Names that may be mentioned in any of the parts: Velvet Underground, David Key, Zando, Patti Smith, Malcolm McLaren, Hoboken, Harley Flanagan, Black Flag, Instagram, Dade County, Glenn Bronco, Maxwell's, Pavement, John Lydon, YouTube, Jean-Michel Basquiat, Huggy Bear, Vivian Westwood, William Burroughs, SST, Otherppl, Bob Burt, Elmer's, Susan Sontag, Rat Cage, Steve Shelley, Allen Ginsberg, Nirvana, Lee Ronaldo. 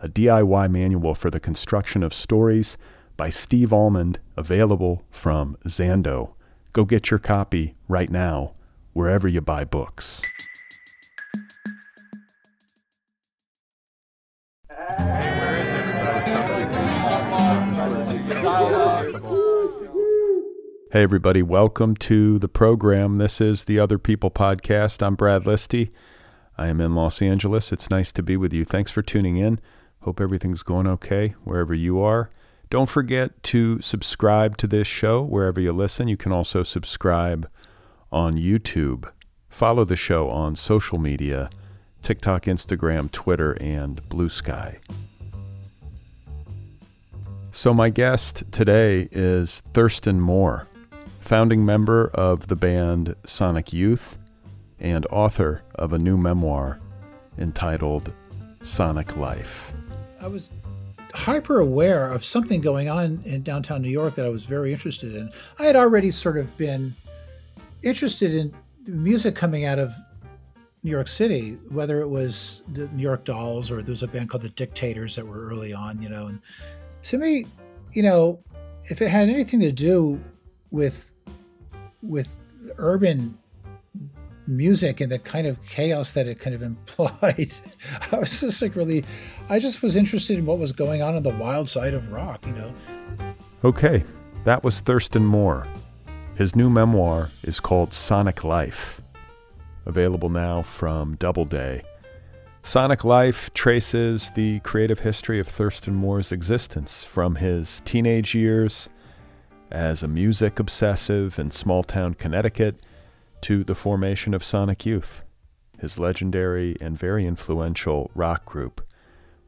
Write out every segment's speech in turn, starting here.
a DIY manual for the construction of stories by Steve Almond, available from Zando. Go get your copy right now, wherever you buy books. Hey everybody, welcome to the program. This is the Other People Podcast. I'm Brad Listy. I am in Los Angeles. It's nice to be with you. Thanks for tuning in. Hope everything's going okay wherever you are. Don't forget to subscribe to this show wherever you listen. You can also subscribe on YouTube. Follow the show on social media, TikTok, Instagram, Twitter, and Blue Sky. So my guest today is Thurston Moore, founding member of the band Sonic Youth and author of a new memoir entitled Sonic Life. I was hyper aware of something going on in downtown New York that I was very interested in. I had already sort of been interested in music coming out of New York City, whether it was the New York Dolls or there was a band called the Dictators that were early on, you know. And to me, you know, if it had anything to do with urban music and the kind of chaos that it kind of implied, I was just like really, I just was interested in what was going on the wild side of rock, you know. Okay, that was Thurston Moore. His new memoir is called Sonic Life, available now from Doubleday. Sonic Life traces the creative history of Thurston Moore's existence from his teenage years as a music obsessive in small-town Connecticut to the formation of Sonic Youth, his legendary and very influential rock group,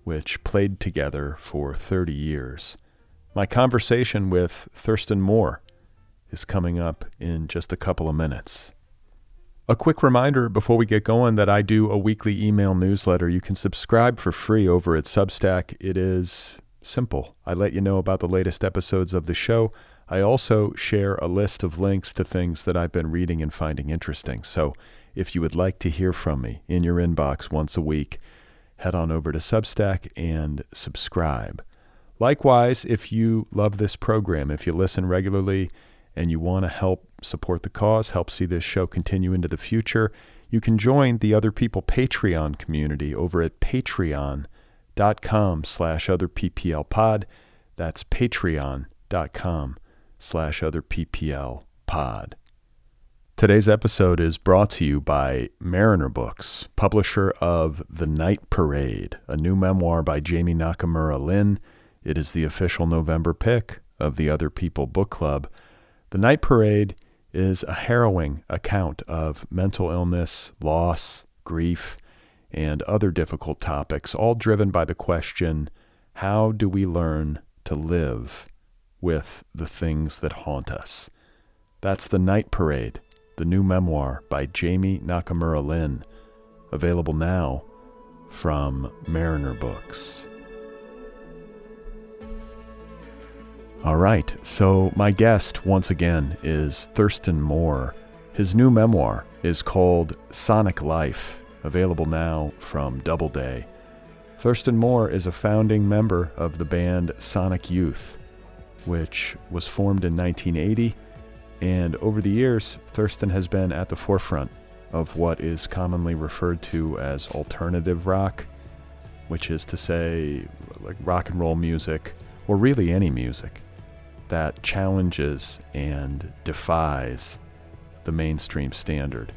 which played together for 30 years. My conversation with Thurston Moore is coming up in just a couple of minutes. A quick reminder before we get going that I do a weekly email newsletter. You can subscribe for free over at Substack. It is simple. I let you know about the latest episodes of the show. I also share a list of links to things that I've been reading and finding interesting. So if you would like to hear from me in your inbox once a week, head on over to Substack and subscribe. Likewise, if you love this program, if you listen regularly and you want to help support the cause, help see this show continue into the future, you can join the Other People Patreon community over at patreon.com/otherpplpod. That's patreon.com/otherpplpod. Today's episode is brought to you by Mariner Books, publisher of The Night Parade, a new memoir by Jamie Nakamura Lin. It is the official November pick of the Other People Book Club. The Night Parade is a harrowing account of mental illness, loss, grief, and other difficult topics, all driven by the question, how do we learn to live with the things that haunt us? That's The Night Parade, the new memoir by Jamie Nakamura Lin, available now from Mariner Books. All right, so my guest once again is Thurston Moore. His new memoir is called Sonic Life, available now from Doubleday. Thurston Moore is a founding member of the band Sonic Youth, which was formed in 1980, and over the years, Thurston has been at the forefront of what is commonly referred to as alternative rock, which is to say, like rock and roll music, or really any music that challenges and defies the mainstream standard.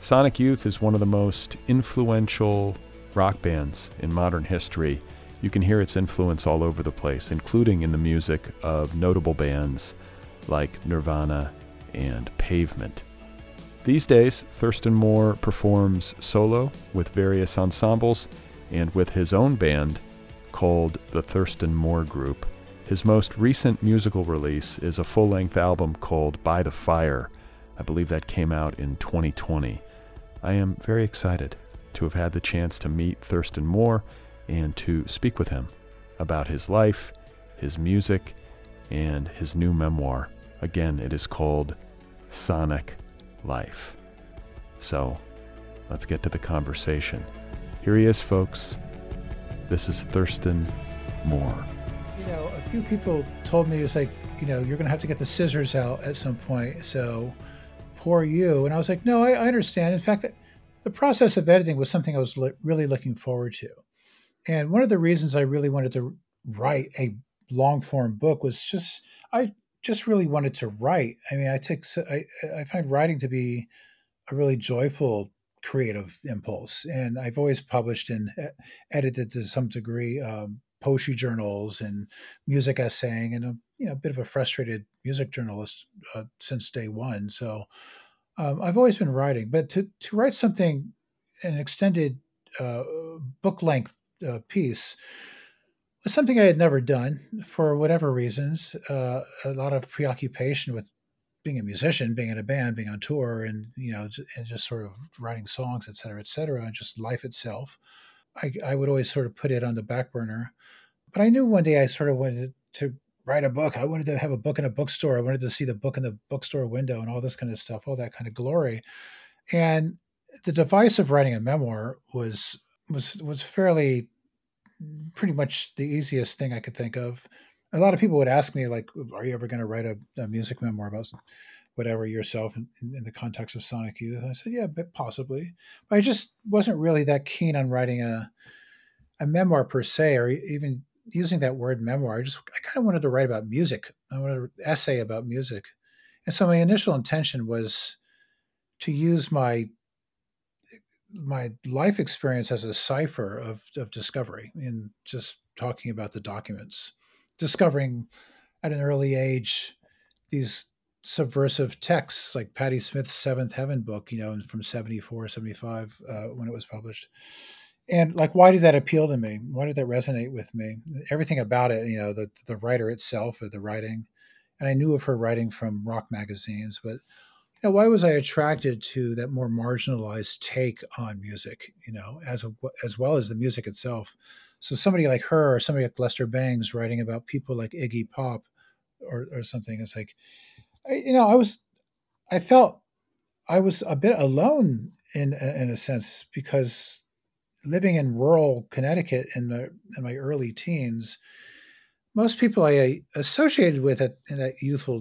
Sonic Youth is one of the most influential rock bands in modern history. You can hear its influence all over the place, including in the music of notable bands like Nirvana and Pavement. These days, Thurston Moore performs solo with various ensembles and with his own band called the Thurston Moore Group. His most recent musical release is a full-length album called By the Fire. I believe that came out in 2020. I am very excited to have had the chance to meet Thurston Moore and to speak with him about his life, his music, and his new memoir. Again, it is called Sonic Life. So, let's get to the conversation. Here he is, folks. This is Thurston Moore. You know, a few people told me, it's like, you know, you're going to have to get the scissors out at some point, so poor you. And I was like, no, I understand. In fact, the process of editing was something I was really looking forward to. And one of the reasons I really wanted to write a long-form book was I just really wanted to write. I mean, I find writing to be a really joyful, creative impulse. And I've always published and edited to some degree poetry journals and music essaying, and a bit of a frustrated music journalist since day one. So I've always been writing, but to write something, an extended book-length piece, was something I had never done for whatever reasons. A lot of preoccupation with being a musician, being in a band, being on tour, and and just sort of writing songs, et cetera, and just life itself. I would always sort of put it on the back burner. But I knew one day I sort of wanted to write a book. I wanted to have a book in a bookstore. I wanted to see the book in the bookstore window and all this kind of stuff, all that kind of glory. And the device of writing a memoir was fairly pretty much the easiest thing I could think of. A lot of people would ask me, like, are you ever going to write a music memoir about whatever yourself in the context of Sonic Youth? And I said, yeah, but possibly. But I just wasn't really that keen on writing a memoir per se, or even using that word memoir. I kind of wanted to write about music. I wanted an essay about music. And so my initial intention was to use my life experience as a cipher of discovery, in just talking about the documents, discovering at an early age these subversive texts like Patti Smith's Seventh Heaven book, from 74, 75, when it was published. And like, why did that appeal to me? Why did that resonate with me? Everything about it, the writer itself, or the writing. And I knew of her writing from rock magazines, but why was I attracted to that more marginalized take on music, as well as the music itself? So somebody like her, or somebody like Lester Bangs writing about people like Iggy Pop or something, it's like, I felt I was a bit alone in a sense, because living in rural Connecticut in my early teens, most people I associated with in those youthful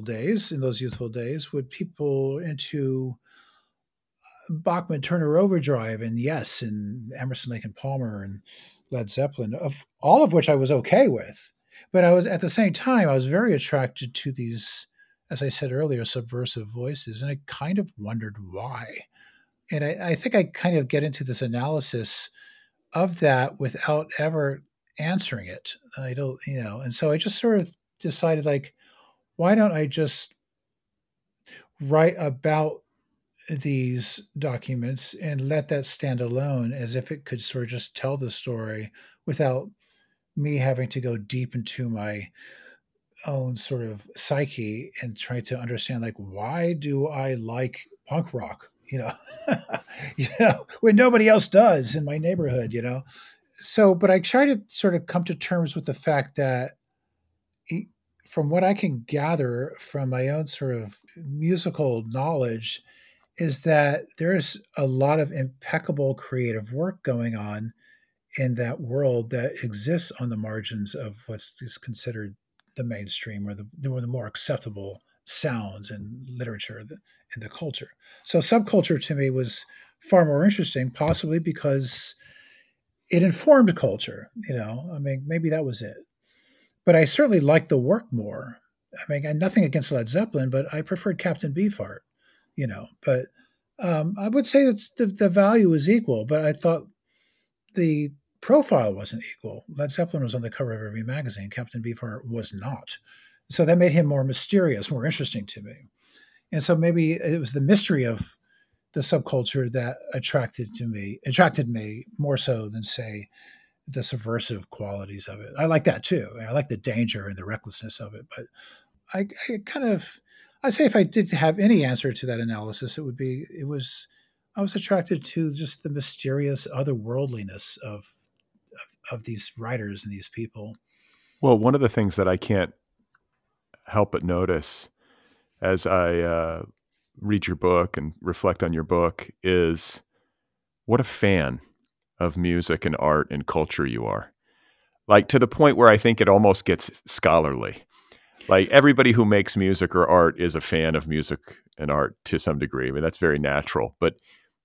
days, were people into Bachman Turner Overdrive and Yes, and Emerson, Lake and Palmer, and Led Zeppelin, of all of which I was okay with. But I was, at the same time, I was very attracted to these, as I said earlier, subversive voices, and I kind of wondered why. And I think I kind of get into this analysis of that without ever answering it. I don't, and so I just sort of decided, like, why don't I just write about these documents and let that stand alone, as if it could sort of just tell the story without me having to go deep into my own sort of psyche and try to understand, like, why do I like punk rock, when nobody else does in my neighborhood, So, but I try to sort of come to terms with the fact that, from what I can gather from my own sort of musical knowledge, is that there's a lot of impeccable creative work going on in that world that exists on the margins of what is considered the mainstream, or the more acceptable sounds and literature and the culture. So subculture to me was far more interesting, possibly because it informed culture, maybe that was it. But I certainly liked the work more. I mean, nothing against Led Zeppelin, but I preferred Captain Beefheart, you know. But I would say that the value was equal, but I thought the profile wasn't equal. Led Zeppelin was on the cover of every magazine. Captain Beefheart was not. So that made him more mysterious, more interesting to me. And so maybe it was the mystery of the subculture that attracted me more so than, say, the subversive qualities of it. I like that too. I like the danger and the recklessness of it. But I say if I did have any answer to that analysis, I was attracted to just the mysterious otherworldliness of these writers and these people. Well, one of the things that I can't help but notice as I read your book and reflect on your book is what a fan of music and art and culture you are. Like, to the point where I think it almost gets scholarly. Like, everybody who makes music or art is a fan of music and art to some degree. I mean, that's very natural, but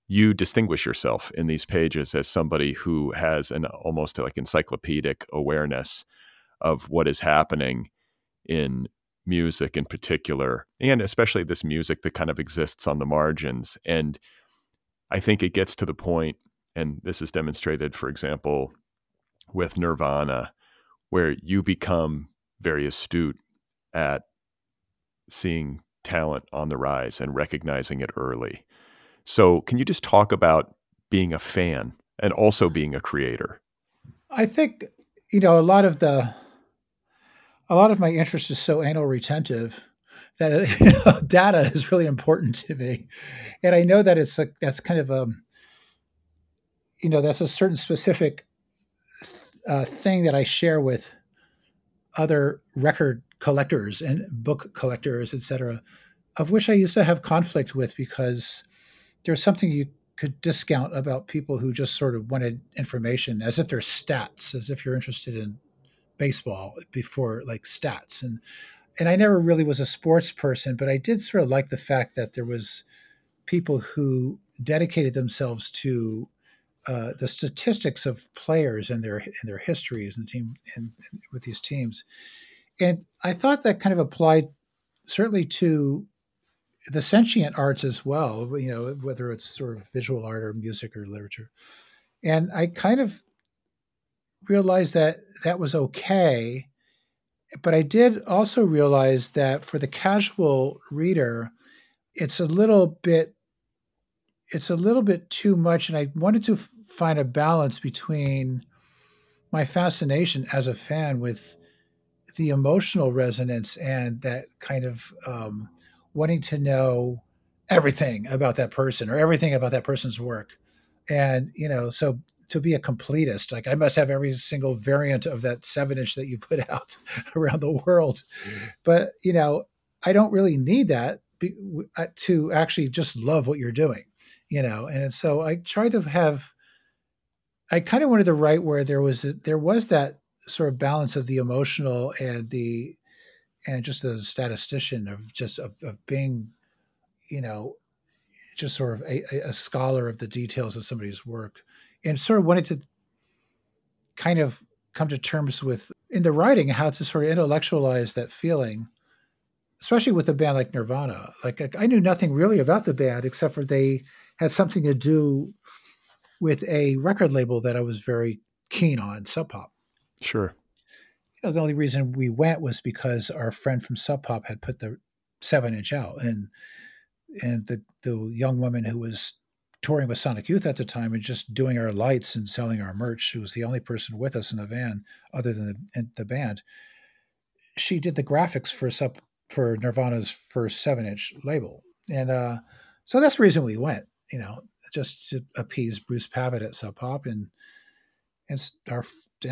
you distinguish yourself in these pages as somebody who has an almost like encyclopedic awareness of what is happening in music in particular, and especially this music that kind of exists on the margins. And I think it gets to the point, and this is demonstrated, for example, with Nirvana, where you become very astute at seeing talent on the rise and recognizing it early. So can you just talk about being a fan and also being a creator? I think, you know, a lot of my interest is so anal retentive that data is really important to me. And I know that that's a certain specific thing that I share with other record collectors and book collectors, et cetera, of which I used to have conflict with, because there's something you could discount about people who just sort of wanted information as if they're stats, as if you're interested in baseball before like stats. And I never really was a sports person, but I did sort of like the fact that there was people who dedicated themselves to the statistics of players and their histories and team and with these teams. And I thought that kind of applied certainly to the sentient arts as well, you know, whether it's sort of visual art or music or literature. And I kind of realized that that was okay. But I did also realize that for the casual reader, it's a little bit too much. And I wanted to find a balance between my fascination as a fan with the emotional resonance and that kind of wanting to know everything about that person or everything about that person's work. And, you know, so to be a completist, like I must have every single variant of that 7-inch that you put out around the world. Mm-hmm. But, you know, I don't really need that to actually just love what you're doing, you know? And so I kind of wanted to write where there was that sort of balance of the emotional and just the statistician of being, you know, just sort of a scholar of the details of somebody's work, and sort of wanted to kind of come to terms with in the writing, how to sort of intellectualize that feeling, especially with a band like Nirvana. Like I knew nothing really about the band except for they had something to do with a record label that I was very keen on, Sub Pop. Sure. You know, the only reason we went was because our friend from Sub Pop had put the 7-inch out, and the young woman who was touring with Sonic Youth at the time and just doing our lights and selling our merch, she was the only person with us in the van other than the band. She did the graphics for Nirvana's first 7-inch label, and so that's the reason we went. You know, just to appease Bruce Pavitt at Sub Pop, and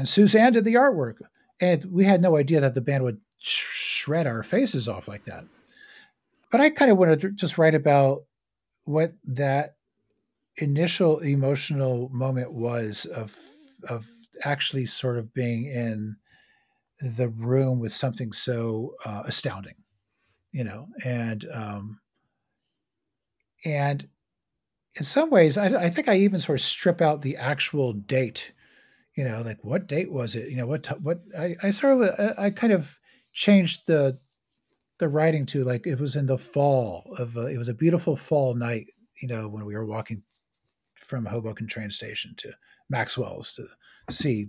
Suzanne did the artwork, and we had no idea that the band would shred our faces off like that. But I kind of wanted to just write about what that initial emotional moment was of actually sort of being in the room with something so astounding, you know. And and in some ways, I think I even sort of strip out the actual date. You know, like what date was it? You know, what I kind of changed the the writing too. Like it was in the fall of it was a beautiful fall night, you know, when we were walking from Hoboken train station to Maxwell's to see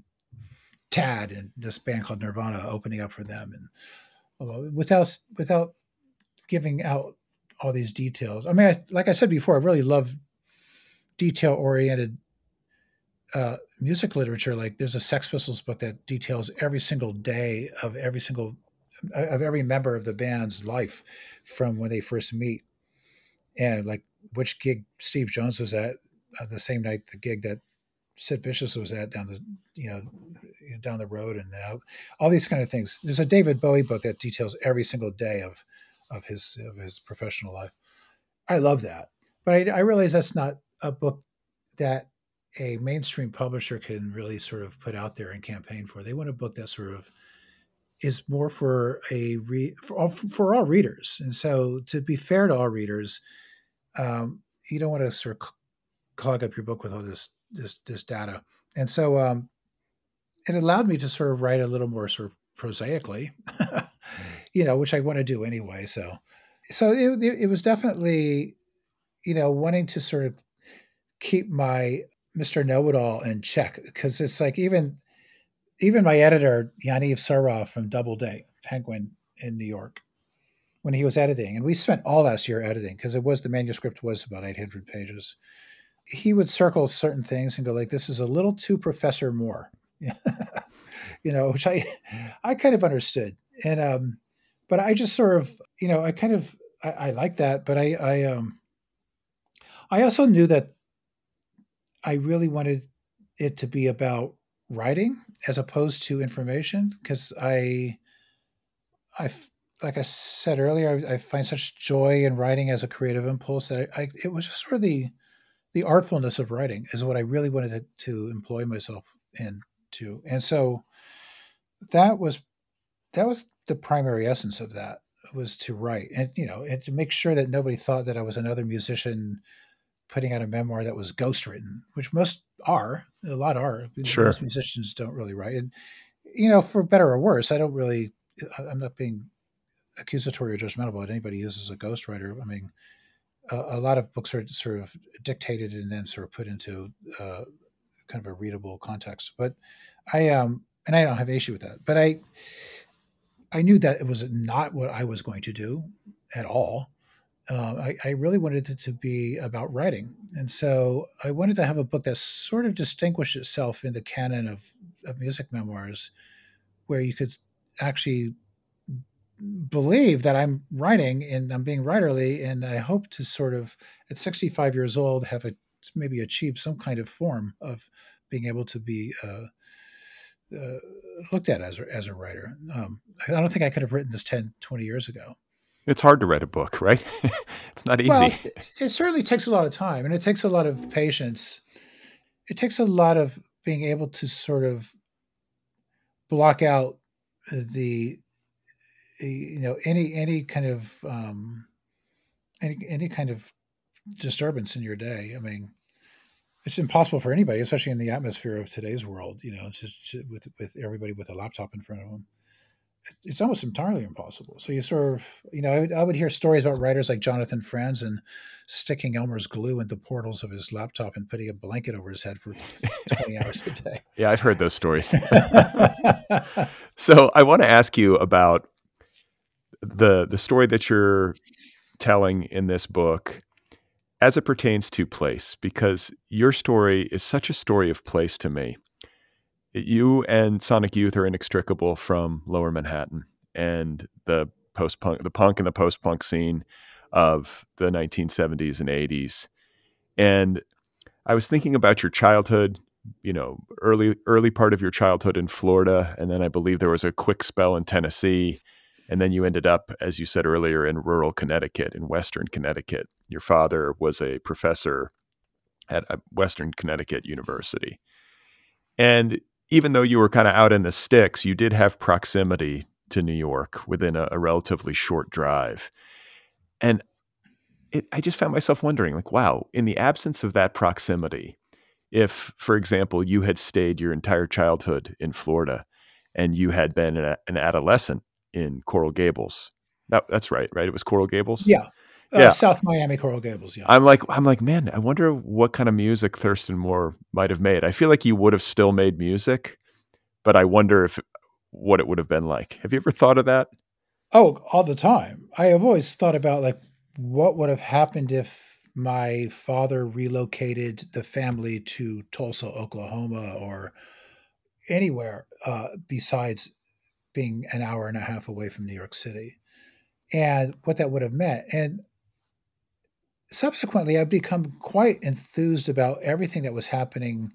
Tad and this band called Nirvana opening up for them. And without giving out all these details. I mean, like I said before, I really love detail oriented music literature. Like there's a Sex Pistols book that details every single day of every member of the band's life from when they first meet, and like which gig Steve Jones was at the same night, the gig that Sid Vicious was at down the road, and all these kind of things. There's a David Bowie book that details every single day of his professional life. I love that, but I realize that's not a book that a mainstream publisher can really sort of put out there and campaign for. They want a book that sort of is more for all readers. And so to be fair to all readers, you don't want to sort of clog up your book with all this data. And so it allowed me to sort of write a little more sort of prosaically, you know, which I want to do anyway. So it was definitely, you know, wanting to sort of keep my Mr. Know-It-All in check, because it's like even my editor, Yaniv Saraf from Doubleday, Penguin in New York, when he was editing, and we spent all last year editing because the manuscript was about 800 pages. He would circle certain things and go like, this is a little too Professor Moore, you know, which I kind of understood. And, but I just sort of, you know, I like that, but I also knew that I really wanted it to be about writing as opposed to information, because I like I said earlier, I find such joy in writing as a creative impulse that it was just sort of the artfulness of writing is what I really wanted to employ myself into, and so that was the primary essence of that, was to write, and you know, and to make sure that nobody thought that I was another musician putting out a memoir that was ghostwritten, which most are, a lot are. Sure. Most musicians don't really write. And, you know, for better or worse, I'm not being accusatory or judgmental about anybody who uses a ghostwriter. I mean, a lot of books are sort of dictated and then sort of put into kind of a readable context. But and I don't have an issue with that, but I knew that it was not what I was going to do at all. I really wanted it to be about writing. And so I wanted to have a book that sort of distinguished itself in the canon of music memoirs, where you could actually believe that I'm writing and I'm being writerly. And I hope to sort of, at 65 years old, have maybe achieved some kind of form of being able to be looked at as a writer. I don't think I could have written this 10, 20 years ago. It's hard to write a book, right? It's not easy. Well, it certainly takes a lot of time, and it takes a lot of patience. It takes a lot of being able to sort of block out the, you know, any kind of disturbance in your day. I mean, it's impossible for anybody, especially in the atmosphere of today's world, you know, with everybody with a laptop in front of them. It's almost entirely impossible. So you sort of, you know, I would hear stories about writers like Jonathan Franzen and sticking Elmer's glue in the portals of his laptop and putting a blanket over his head for 20 hours a day. Yeah, I've heard those stories. So I want to ask you about the story that you're telling in this book as it pertains to place, because your story is such a story of place to me. You and Sonic Youth are inextricable from Lower Manhattan and the post-punk scene of the 1970s and 80s. And I was thinking about your childhood, you know, early part of your childhood in Florida, and then I believe there was a quick spell in Tennessee, and then you ended up, as you said earlier, in rural Connecticut, in Western Connecticut. Your father was a professor at a Western Connecticut university. And even though you were kind of out in the sticks, you did have proximity to New York within a relatively short drive. And I just found myself wondering, like, wow, in the absence of that proximity, if, for example, you had stayed your entire childhood in Florida and you had been an adolescent in Coral Gables That's right, right? It was Coral Gables. Yeah. South Miami, Coral Gables. Yeah. I'm like, man, I wonder what kind of music Thurston Moore might have made. I feel like he would have still made music, but I wonder what it would have been like. Have you ever thought of that? Oh, all the time. I have always thought about like what would have happened if my father relocated the family to Tulsa, Oklahoma, or anywhere besides being an hour and a half away from New York City, and what that would have meant. And subsequently, I've become quite enthused about everything that was happening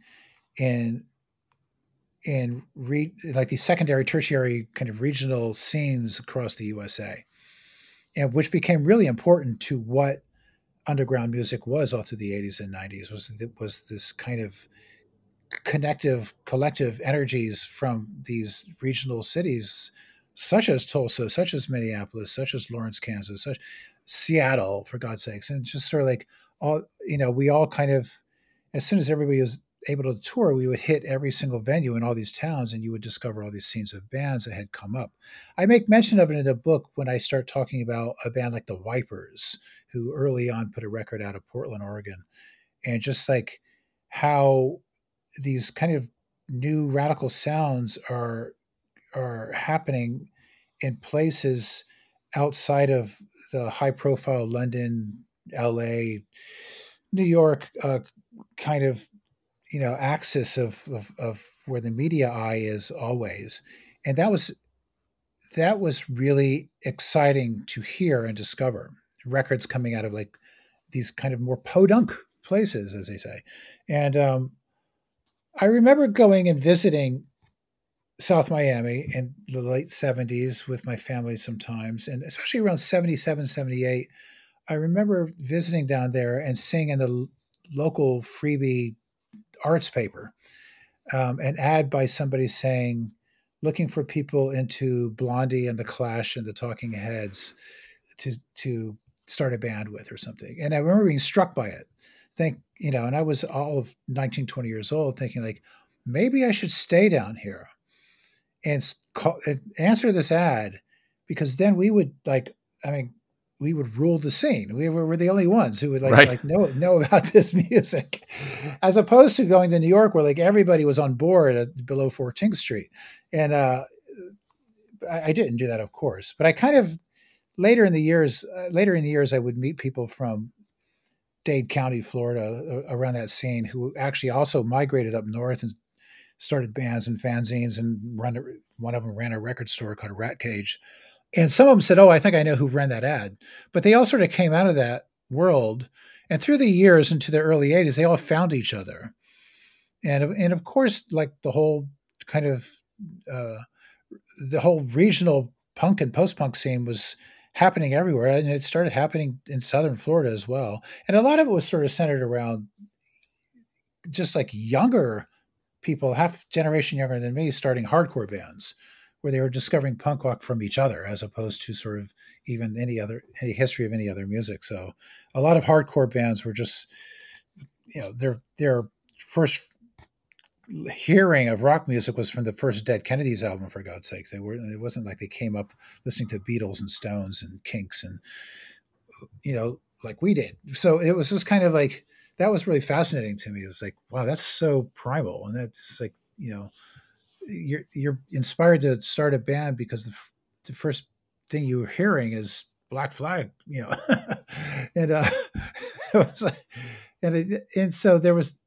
in these secondary, tertiary kind of regional scenes across the USA, and which became really important to what underground music was all through the 80s and 90s, was this kind of connective, collective energies from these regional cities, such as Tulsa, such as Minneapolis, such as Lawrence, Kansas, such Seattle, for God's sakes. And just sort of like all, we all kind of, as soon as everybody was able to tour, we would hit every single venue in all these towns, and you would discover all these scenes of bands that had come up. I make mention of it in the book when I start talking about a band like the Wipers, who early on put a record out of Portland, Oregon, and just like how these kind of new radical sounds are happening in places outside of the high profile London, LA, New York kind of axis of where the media eye is always. And that was really exciting to hear and discover records coming out of like these kind of more podunk places, as they say. And I remember going and visiting South Miami in the late 70s with my family sometimes, and especially around 77, 78, I remember visiting down there and seeing in the local freebie arts paper an ad by somebody saying, looking for people into Blondie and the Clash and the Talking Heads to start a band with or something. And I remember being struck by it. And I was all of 19, 20 years old thinking like, maybe I should stay down here and answer this ad, because then we would we would rule the scene. We were the only ones who would know about this music, as opposed to going to New York where like everybody was on board below 14th Street. And I didn't do that, of course, but I kind of later in the years, I would meet people from Dade County, Florida, around that scene, who actually also migrated up north and started bands and fanzines, and one of them ran a record store called Rat Cage. And some of them said, oh, I think I know who ran that ad. But they all sort of came out of that world. And through the years into the early 80s, they all found each other. And of course, like the whole kind of, the whole regional punk and post-punk scene was happening everywhere. And it started happening in Southern Florida as well. And a lot of it was sort of centered around just like younger people, half generation younger than me, starting hardcore bands, where they were discovering punk rock from each other, as opposed to sort of even any history of any other music. So a lot of hardcore bands were just, their first hearing of rock music was from the first Dead Kennedys album, for God's sake. It wasn't like they came up listening to Beatles and Stones and Kinks and, like we did. So it was just kind of like, that was really fascinating to me. It's like, wow, that's so primal. And that's like, you're inspired to start a band because the first thing you were hearing is Black Flag, and it was like, and so there was,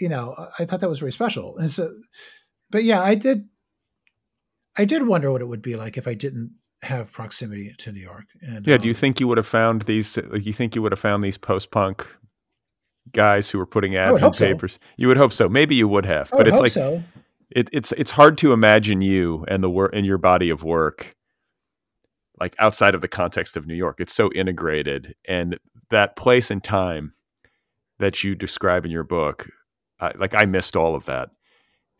I thought that was very special. And so, but yeah, I did wonder what it would be like if I didn't have proximity to New York. And do you think you would have found these? Like, you think you would have found these post-punk guys who were putting ads in papers? So. You would hope so. Maybe you would have, but it's like. So. It's hard to imagine you and the work in your body of work, like outside of the context of New York. It's so integrated, and that place and time that you describe in your book, I missed all of that,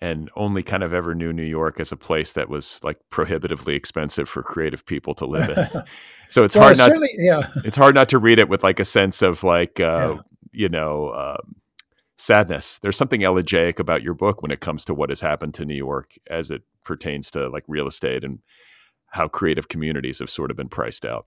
and only kind of ever knew New York as a place that was like prohibitively expensive for creative people to live in. So it's it's hard not to read it with like a sense of like sadness. There's something elegiac about your book when it comes to what has happened to New York as it pertains to like real estate and how creative communities have sort of been priced out.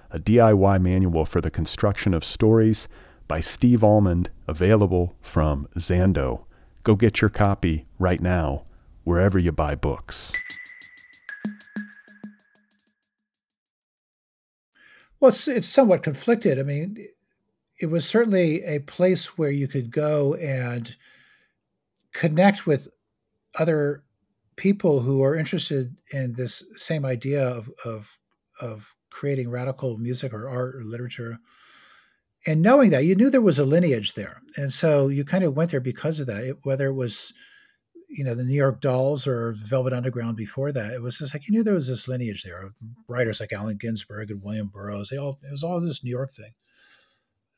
a DIY manual for the construction of stories by Steve Almond, available from Zando. Go get your copy right now, wherever you buy books. Well, it's somewhat conflicted. I mean, it was certainly a place where you could go and connect with other people who are interested in this same idea of creating radical music or art or literature. And knowing that, you knew there was a lineage there. And so you kind of went there because of that, whether it was, you know, the New York Dolls or Velvet Underground before that. It was just like, you knew there was this lineage there of writers like Allen Ginsberg and William Burroughs. It was all this New York thing.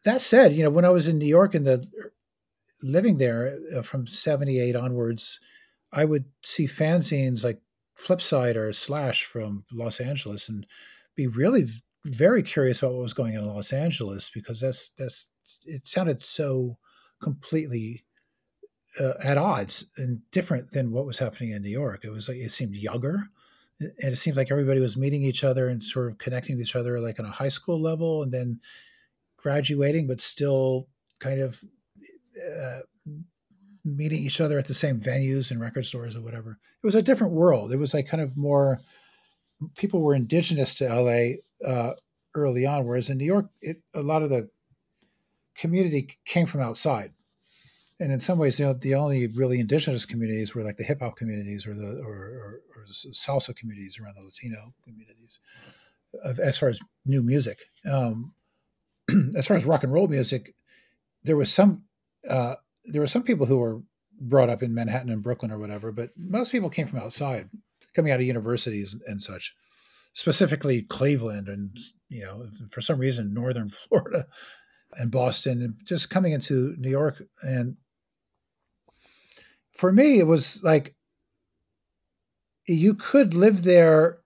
That said, you know, when I was in New York and living there from 78 onwards, I would see fanzines like Flipside or Slash from Los Angeles and be really very curious about what was going on in Los Angeles, because that's it sounded so completely at odds and different than what was happening in New York. It was like, it seemed younger, and it seemed like everybody was meeting each other and sort of connecting with each other like on a high school level and then graduating, but still kind of meeting each other at the same venues and record stores or whatever. It was a different world. It was like kind of more, people were indigenous to LA early on, whereas in New York, a lot of the community came from outside. And in some ways, you know, the only really indigenous communities were like the hip hop communities or the salsa communities around the Latino communities, as far as new music. As far as rock and roll music, there were some people who were brought up in Manhattan and Brooklyn or whatever, but most people came from outside, coming out of universities and such, specifically Cleveland and, you know, for some reason, northern Florida and Boston, and just coming into New York. And for me, it was like, you could live there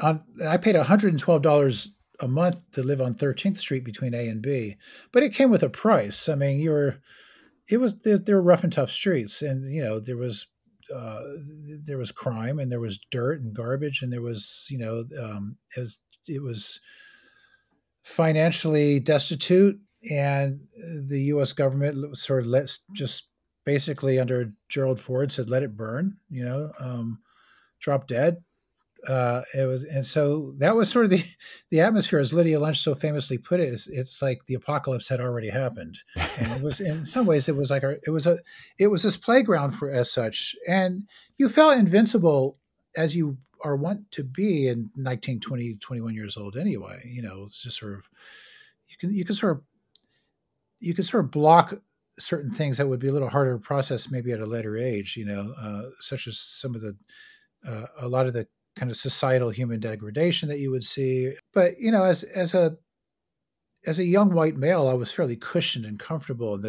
on, I paid $112 a month to live on 13th Street between A and B, but it came with a price. I mean, there were rough and tough streets, and, you know, there was crime, and there was dirt and garbage, and there was, you know, it was financially destitute, and the U.S. government sort of just basically under Gerald Ford said, "Let it burn," you know, drop dead. And so that was sort of the atmosphere, as Lydia Lunch so famously put it. It's like the apocalypse had already happened, and it was, in some ways, it was like it was this playground for as such, and you felt invincible as you are wont to be in 19, 20, 21 years old anyway. You know, it's just sort of you can sort of block certain things that would be a little harder to process maybe at a later age. You know, such as some of the a lot of the kind of societal human degradation that you would see. But, you know, as a young white male, I was fairly cushioned and comfortable in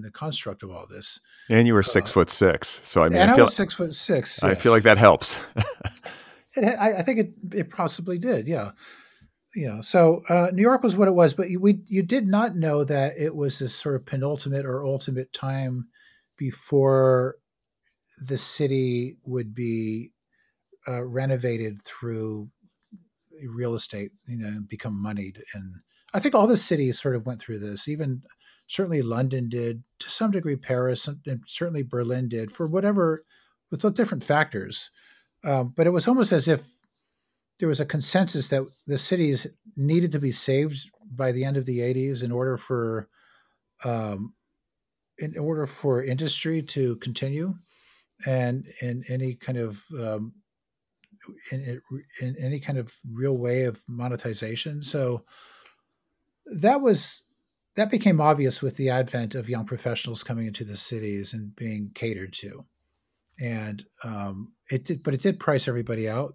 the construct of all this. And you were 6'6", so I mean, I was 6'6". Yes. I feel like that helps. I think it possibly did, yeah. You know, so New York was what it was, but you did not know that it was this sort of penultimate or ultimate time before the city would be renovated through real estate, you know, and become moneyed. And I think all the cities sort of went through this. Even certainly London did, to some degree Paris, and certainly Berlin did, with different factors. But it was almost as if there was a consensus that the cities needed to be saved by the end of the 80s in order for industry to continue, and in any kind of real way of monetization. So that became obvious with the advent of young professionals coming into the cities and being catered to. And it did price everybody out.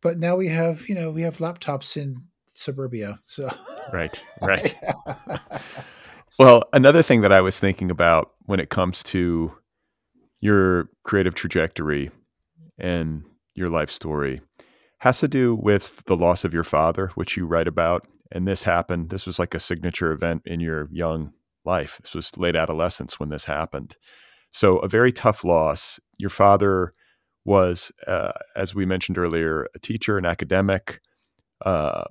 But now we have laptops in suburbia. So right. Yeah. Well, another thing that I was thinking about when it comes to your creative trajectory and your life story has to do with the loss of your father, which you write about. And this happened. This was like a signature event in your young life. This was late adolescence when this happened. So a very tough loss. Your father was, as we mentioned earlier, a teacher, an academic,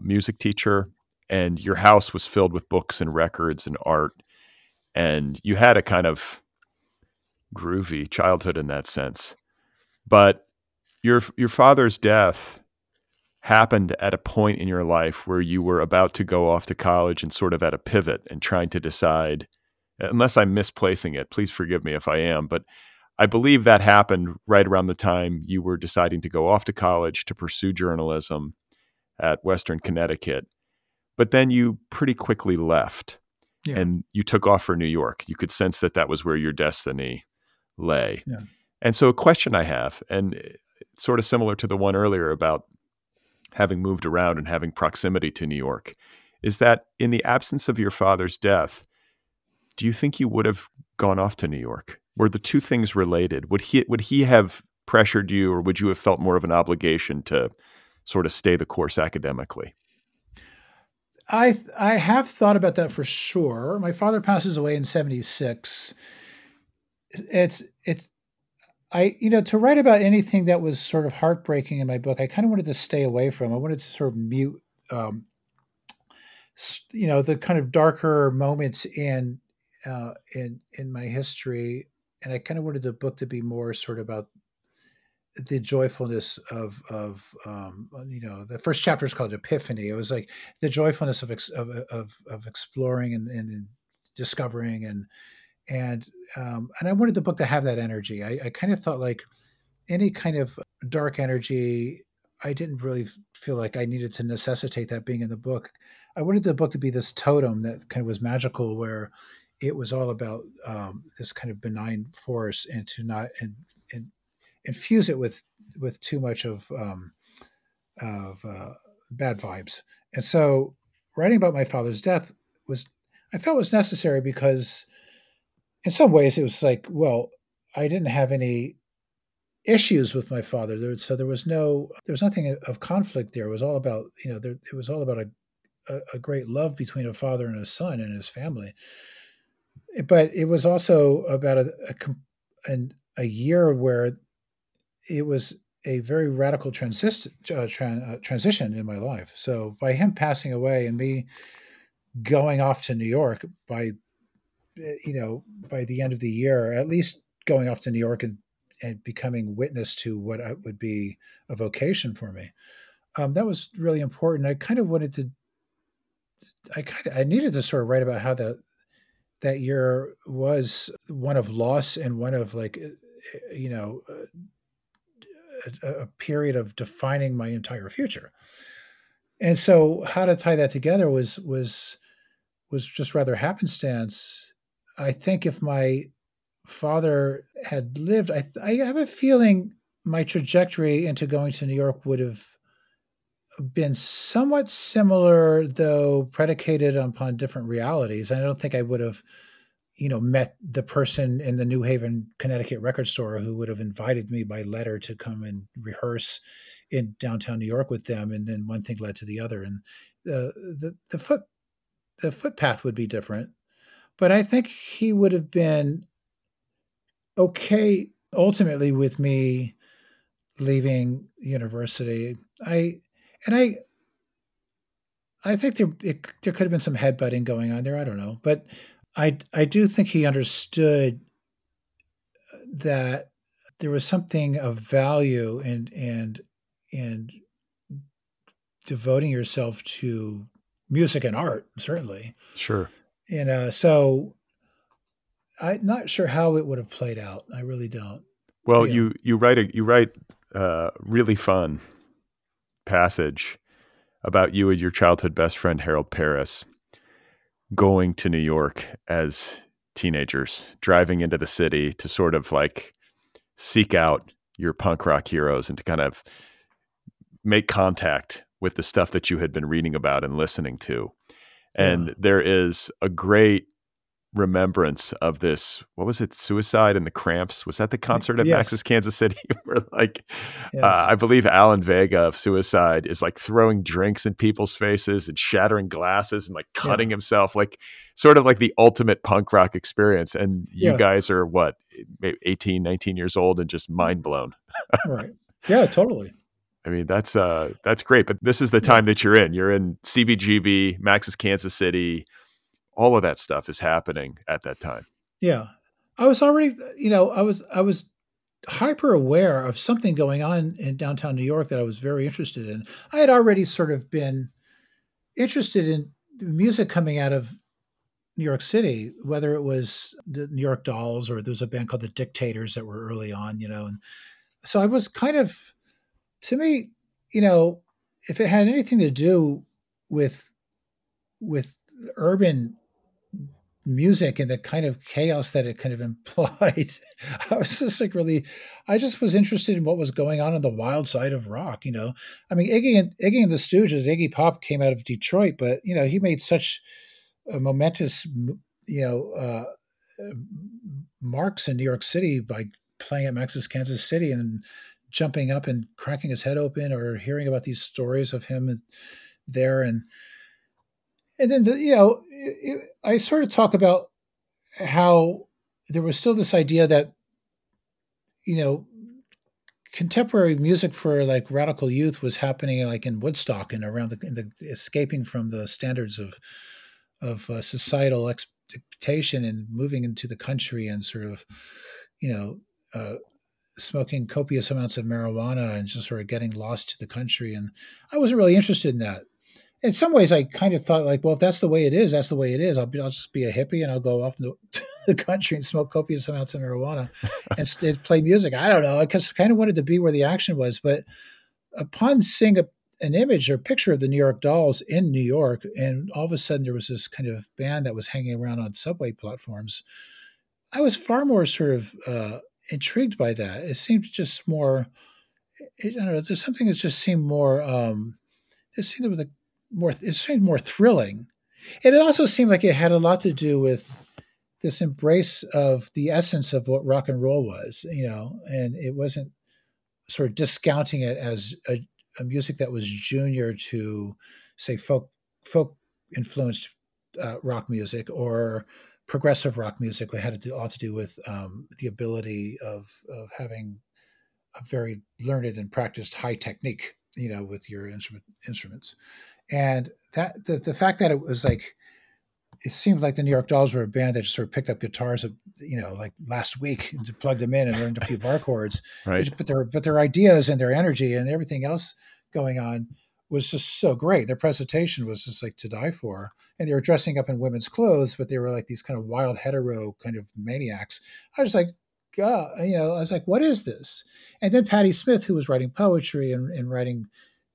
music teacher, and your house was filled with books and records and art. And you had a kind of groovy childhood in that sense. But your father's death happened at a point in your life where you were about to go off to college and sort of at a pivot and trying to decide, unless I'm misplacing it, please forgive me if I am, but I believe that happened right around the time you were deciding to go off to college to pursue journalism at Western Connecticut. But then you pretty quickly left, and you took off for New York. You could sense that was where your destiny lay. Yeah. And so a question I have, and it's sort of similar to the one earlier about having moved around and having proximity to New York, is that in the absence of your father's death, do you think you would have gone off to New York? Were the two things related? Would he have pressured you, or would you have felt more of an obligation to sort of stay the course academically? I have thought about that for sure. My father passes away in 76. To write about anything that was sort of heartbreaking in my book, I kind of wanted to stay away from. I wanted to sort of mute, the kind of darker moments in my history. And I kind of wanted the book to be more sort of about the joyfulness of the first chapter is called Epiphany. It was like the joyfulness of exploring and discovering and I wanted the book to have that energy. I kind of thought like any kind of dark energy, I didn't really feel like I needed to necessitate that being in the book. I wanted the book to be this totem that kind of was magical, where it was all about this kind of benign force, and to not and infuse it with too much of bad vibes. And so writing about my father's death I felt was necessary, because in some ways it was like, well, I didn't have any issues with my father. So there was nothing of conflict there. It was all about, it was all about a great love between a father and a son and his family. But it was also about a year where it was a very radical transition in my life. So by him passing away and me going off to New York by the end of the year, at least going off to New York and becoming witness to what would be a vocation for me, that was really important. I needed to sort of write about how that year was one of loss and one of a period of defining my entire future. And so how to tie that together was just rather happenstance. I think if my father had lived, I have a feeling my trajectory into going to New York would have been somewhat similar, though predicated upon different realities. I don't think I would have, met the person in the New Haven, Connecticut record store who would have invited me by letter to come and rehearse in downtown New York with them. And then one thing led to the other. And the footpath would be different. But I think he would have been okay ultimately with me leaving university. I think there could have been some headbutting going on there. I don't know, but I do think he understood that there was something of value and devoting yourself to music and art, certainly. Sure. You know, so I'm not sure how it would have played out. I really don't. Well, you write a really fun passage about you and your childhood best friend, Harold Paris, going to New York as teenagers, driving into the city to sort of like seek out your punk rock heroes and to kind of make contact with the stuff that you had been reading about and listening to. And there is a great remembrance of this. What was it? Suicide and the Cramps. Was that the concert at Max's Kansas City? Where like, I believe Alan Vega of Suicide is like throwing drinks in people's faces and shattering glasses and like cutting himself, like sort of like the ultimate punk rock experience. And you guys are what, 18, 19 years old and just mind blown. Right. Yeah, totally. I mean, that's great, but this is the time that you're in. You're in CBGB, Max's Kansas City. All of that stuff is happening at that time. Yeah. I was already, you know, I was hyper aware of something going on in downtown New York that I was very interested in. I had already sort of been interested in music coming out of New York City, whether it was the New York Dolls or there's a band called the Dictators that were early on, you know. And so I was kind of, to me, you know, if it had anything to do with urban music and the kind of chaos that it kind of implied, I was just like really, I just was interested in what was going on the wild side of rock, you know. I mean, Iggy and the Stooges, Iggy Pop came out of Detroit, but, you know, he made such a momentous, you know, marks in New York City by playing at Max's Kansas City and jumping up and cracking his head open or hearing about these stories of him there. And then, you know, I sort of talk about how there was still this idea that, you know, contemporary music for like radical youth was happening like in Woodstock and around the escaping from the standards of societal expectation and moving into the country and sort of, you know, smoking copious amounts of marijuana and just sort of getting lost to the country. And I wasn't really interested in that. In some ways, I kind of thought like, well, if that's the way it is, that's the way it is. I'll just be a hippie and I'll go off to the country and smoke copious amounts of marijuana and play music. I don't know. I just kind of wanted to be where the action was. But upon seeing an image or picture of the New York Dolls in New York, and all of a sudden there was this kind of band that was hanging around on subway platforms, I was far more sort of intrigued by that. It seemed just more, I don't know, there's something that just seemed more, it seemed more thrilling. And it also seemed like it had a lot to do with this embrace of the essence of what rock and roll was, you know, and it wasn't sort of discounting it as a music that was junior to, say, folk-influenced rock music or progressive rock music. It had a lot to do with the ability of having a very learned and practiced high technique, you know, with your instruments. And that the fact that it was like, it seemed like the New York Dolls were a band that just sort of picked up guitars, you know, like last week and plugged them in and learned a few bar chords. Right. But their ideas and their energy and everything else going on was just so great. Their presentation was just like to die for. And they were dressing up in women's clothes, but they were like these kind of wild hetero kind of maniacs. I was like, God, you know, I was like, what is this? And then Patti Smith, who was writing poetry and writing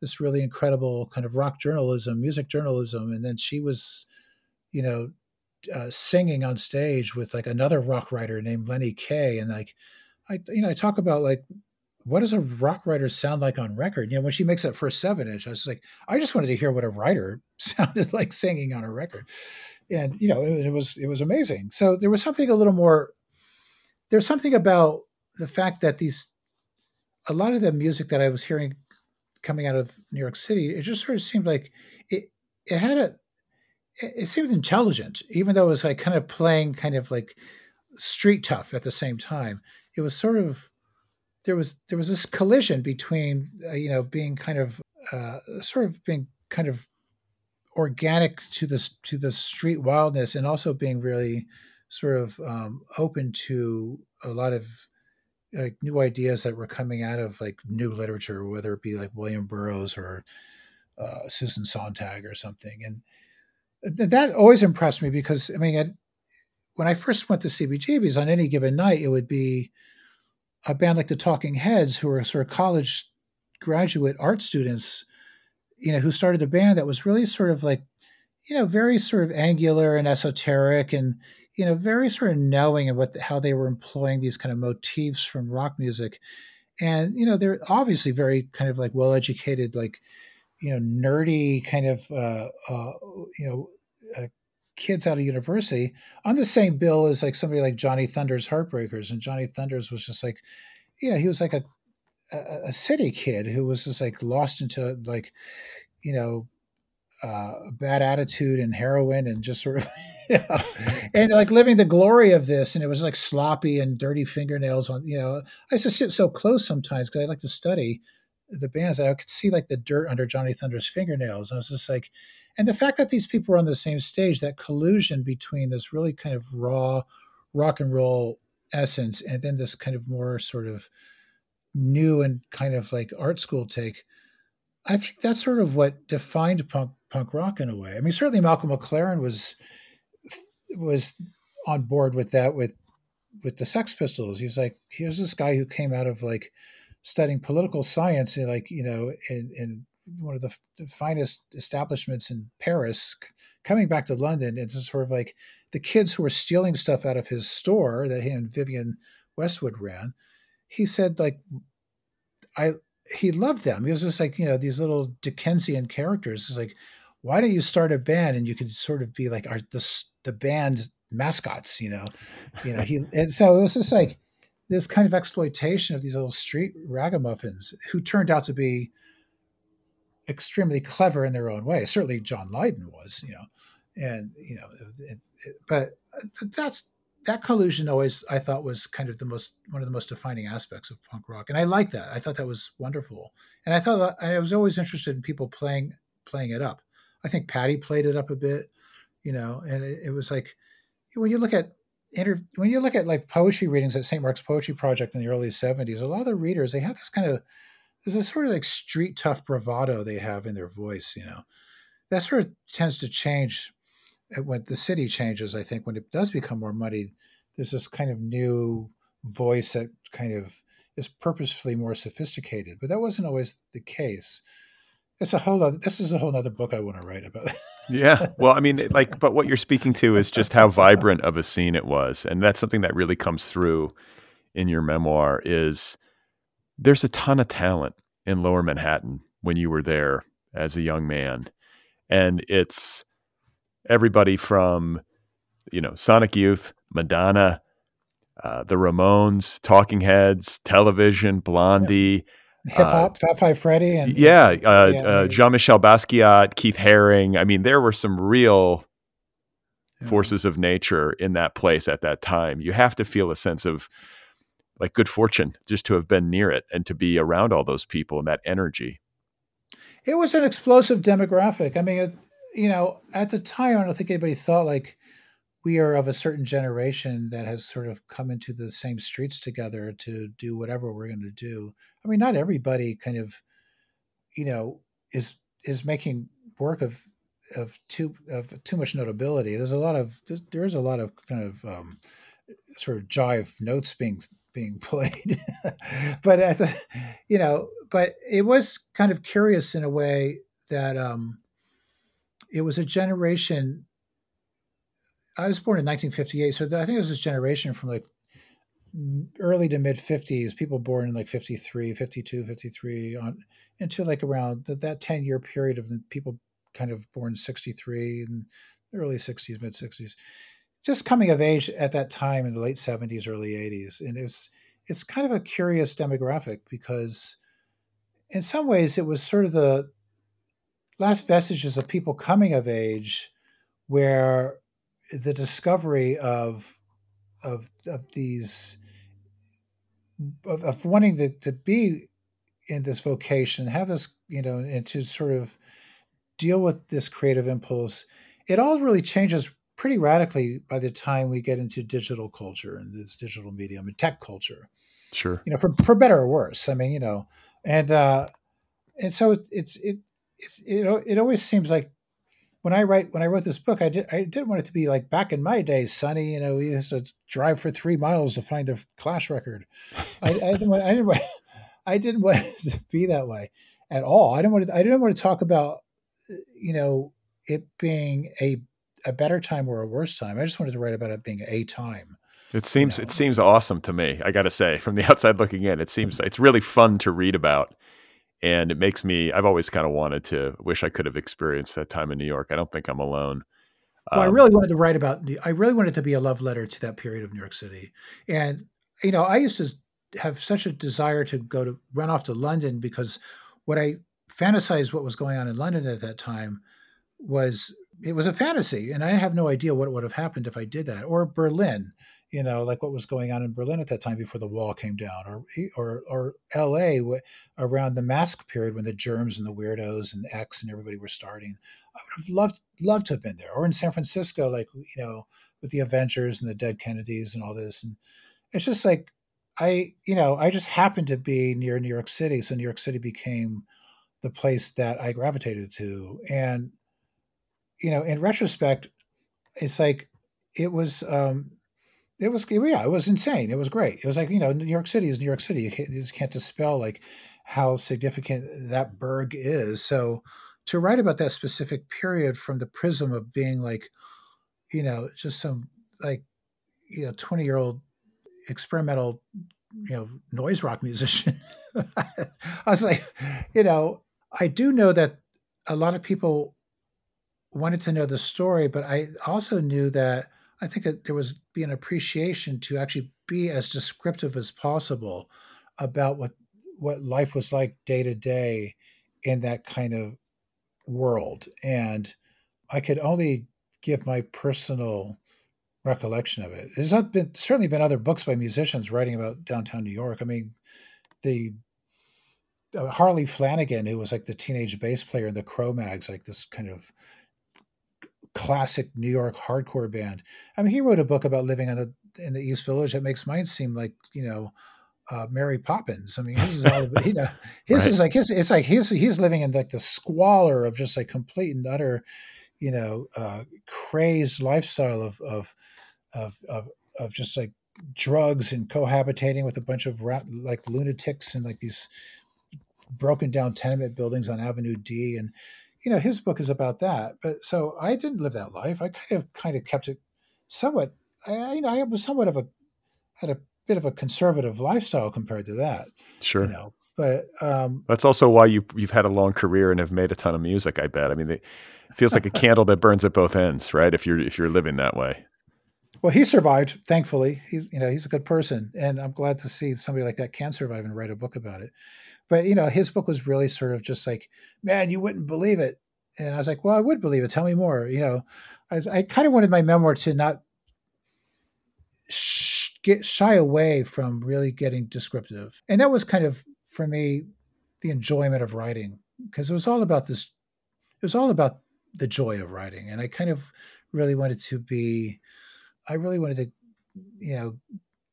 this really incredible kind of rock journalism, music journalism. And then she was, you know, singing on stage with like another rock writer named Lenny Kaye. And like, I talk about like, what does a rock writer sound like on record? You know, when she makes that first 7-inch, I was like, I just wanted to hear what a writer sounded like singing on a record. And, you know, it was amazing. So there was something a little more, there's something about the fact that a lot of the music that I was hearing coming out of New York City, it just sort of seemed like it seemed intelligent, even though it was like kind of playing kind of like street tough at the same time. It was sort of, there was this collision between, you know, being kind of, sort of being kind of organic to the street wildness and also being really sort of open to a lot of like new ideas that were coming out of like new literature, whether it be like William Burroughs or Susan Sontag or something. And that always impressed me because, I mean, when I first went to CBGB's, on any given night, it would be a band like the Talking Heads, who are sort of college graduate art students, you know, who started a band that was really sort of like, you know, very sort of angular and esoteric and, you know, very sort of knowing and how they were employing these kind of motifs from rock music. And, you know, they're obviously very kind of like well-educated, like, you know, nerdy kind of, kids out of university on the same bill as like somebody like Johnny Thunders Heartbreakers. And Johnny Thunders was just like, you know, he was like a city kid who was just like lost into like, you know, bad attitude and heroin and just sort of, you know, and like living the glory of this. And it was like sloppy and dirty fingernails on, you know, I used to sit so close sometimes because I like to study the bands that I could see like the dirt under Johnny Thunder's fingernails. And I was just like, and the fact that these people were on the same stage, that collusion between this really kind of raw rock and roll essence and then this kind of more sort of new and kind of like art school take, I think that's sort of what defined punk rock in a way. I mean, certainly Malcolm McLaren was on board with that with the Sex Pistols. He's like, here's this guy who came out of like studying political science in like, you know, in one of the finest establishments in Paris, coming back to London. It's just sort of like the kids who were stealing stuff out of his store that he and Vivian Westwood ran. He said like, he loved them. He was just like, you know, these little Dickensian characters. It's like, why don't you start a band and you could sort of be like the band mascots, you know, and so it was just like this kind of exploitation of these little street ragamuffins who turned out to be extremely clever in their own way. Certainly John Lydon was, you know, and, you know, but that collusion always, I thought, was kind of one of the most defining aspects of punk rock. And I liked that. I thought that was wonderful. And I thought I was always interested in people playing it up. I think Patty played it up a bit, you know, and it was like, when you look at like poetry readings at St. Mark's Poetry Project in the early 70s, a lot of the readers, they have this kind of, there's a sort of like street tough bravado they have in their voice, you know, that sort of tends to change when the city changes. I think when it does become more muddy, there's this kind of new voice that kind of is purposefully more sophisticated, but that wasn't always the case. This is a whole other book I want to write about. Yeah. Well, I mean, like, but what you're speaking to is just how vibrant of a scene it was. And that's something that really comes through in your memoir is there's a ton of talent in Lower Manhattan when you were there as a young man. And it's everybody from, you know, Sonic Youth, Madonna, the Ramones, Talking Heads, Television, Blondie, hip hop, Fat Five Freddy, and Jean-Michel Basquiat, Keith Haring. I mean, there were some real forces of nature in that place at that time. You have to feel a sense of like good fortune just to have been near it and to be around all those people and that energy. It was an explosive demographic. I mean, you know, at the time, I don't think anybody thought like we are of a certain generation that has sort of come into the same streets together to do whatever we're going to do. I mean, not everybody kind of, you know, is making work of too much notability. There is a lot of kind of sort of jive notes being played, but you know, but it was kind of curious in a way that, it was a generation. I was born in 1958, so I think it was this generation from like early to mid 50s, people born in like 53, 52, 53 on into like around that 10-year period of people kind of born 63 and early 60s, mid 60s, just coming of age at that time in the late 70s, early 80s. And it's kind of a curious demographic because in some ways it was sort of the last vestiges of people coming of age where the discovery of wanting to be in this vocation, have this, you know, and to sort of deal with this creative impulse, it all really changes pretty radically by the time we get into digital culture and this digital medium and tech culture. Sure. You know, for better or worse. I mean, you know, and so it's, it, it's, you know, it always seems like when I wrote this book, I didn't want it to be like back in my day, Sonny, you know, we used to drive for 3 miles to find the Clash record. I didn't want it to be that way at all. I didn't want to talk about, you know, it being a better time or a worse time. I just wanted to write about it being a time. It seems awesome to me. I got to say, from the outside looking in, it's really fun to read about. And it makes me, I've always kind of wish I could have experienced that time in New York. I don't think I'm alone. Well, I really wanted it to be a love letter to that period of New York City. And, you know, I used to have such a desire to run off to London, because what I fantasized what was going on in London at that time was a fantasy. And I have no idea what would have happened if I did that. Or Berlin, you know, like what was going on in Berlin at that time before the wall came down, or LA around the mask period when the Germs and the Weirdos and X and everybody were starting. I would have loved to have been there. Or in San Francisco, like, you know, with the Avengers and the Dead Kennedys and all this. And it's just like, I just happened to be near New York City. So New York City became the place that I gravitated to. And, you know, in retrospect, it's like, it was insane. It was great. It was like, you know, New York City is New York City. You just can't dispel like how significant that burg is. So to write about that specific period from the prism of being like, you know, just some like, you know, 20-year-old experimental, you know, noise rock musician. I was like, you know, I do know that a lot of people wanted to know the story, but I also knew that I think there was be an appreciation to actually be as descriptive as possible about what life was like day to day in that kind of world. And I could only give my personal recollection of it. There's certainly been other books by musicians writing about downtown New York. I mean, the Harley Flanagan, who was like the teenage bass player in the Cro-Mags, like this kind of classic New York hardcore band. I mean, he wrote a book about living in the East Village that makes mine seem like, you know, Mary Poppins. I mean, his is all, you know, his right. Is like his. It's like he's living in like the squalor of just like complete and utter, you know, crazed lifestyle of just like drugs and cohabitating with a bunch of like lunatics and like these broken down tenement buildings on Avenue D. And, you know, his book is about that. But so I didn't live that life. I kind of kept it somewhat. I was somewhat of had a bit of a conservative lifestyle compared to that. Sure. You know, but that's also why you've had a long career and have made a ton of music. I bet. I mean, it feels like a candle that burns at both ends, right? If you're living that way. Well, he survived. Thankfully, he's a good person, and I'm glad to see somebody like that can survive and write a book about it. But, you know, his book was really sort of just like, man, you wouldn't believe it. And I was like, well, I would believe it. Tell me more. You know, I kind of wanted my memoir to not shy away from really getting descriptive. And that was kind of, for me, the enjoyment of writing, because it was all about this. It was all about the joy of writing. And I kind of really wanted to you know,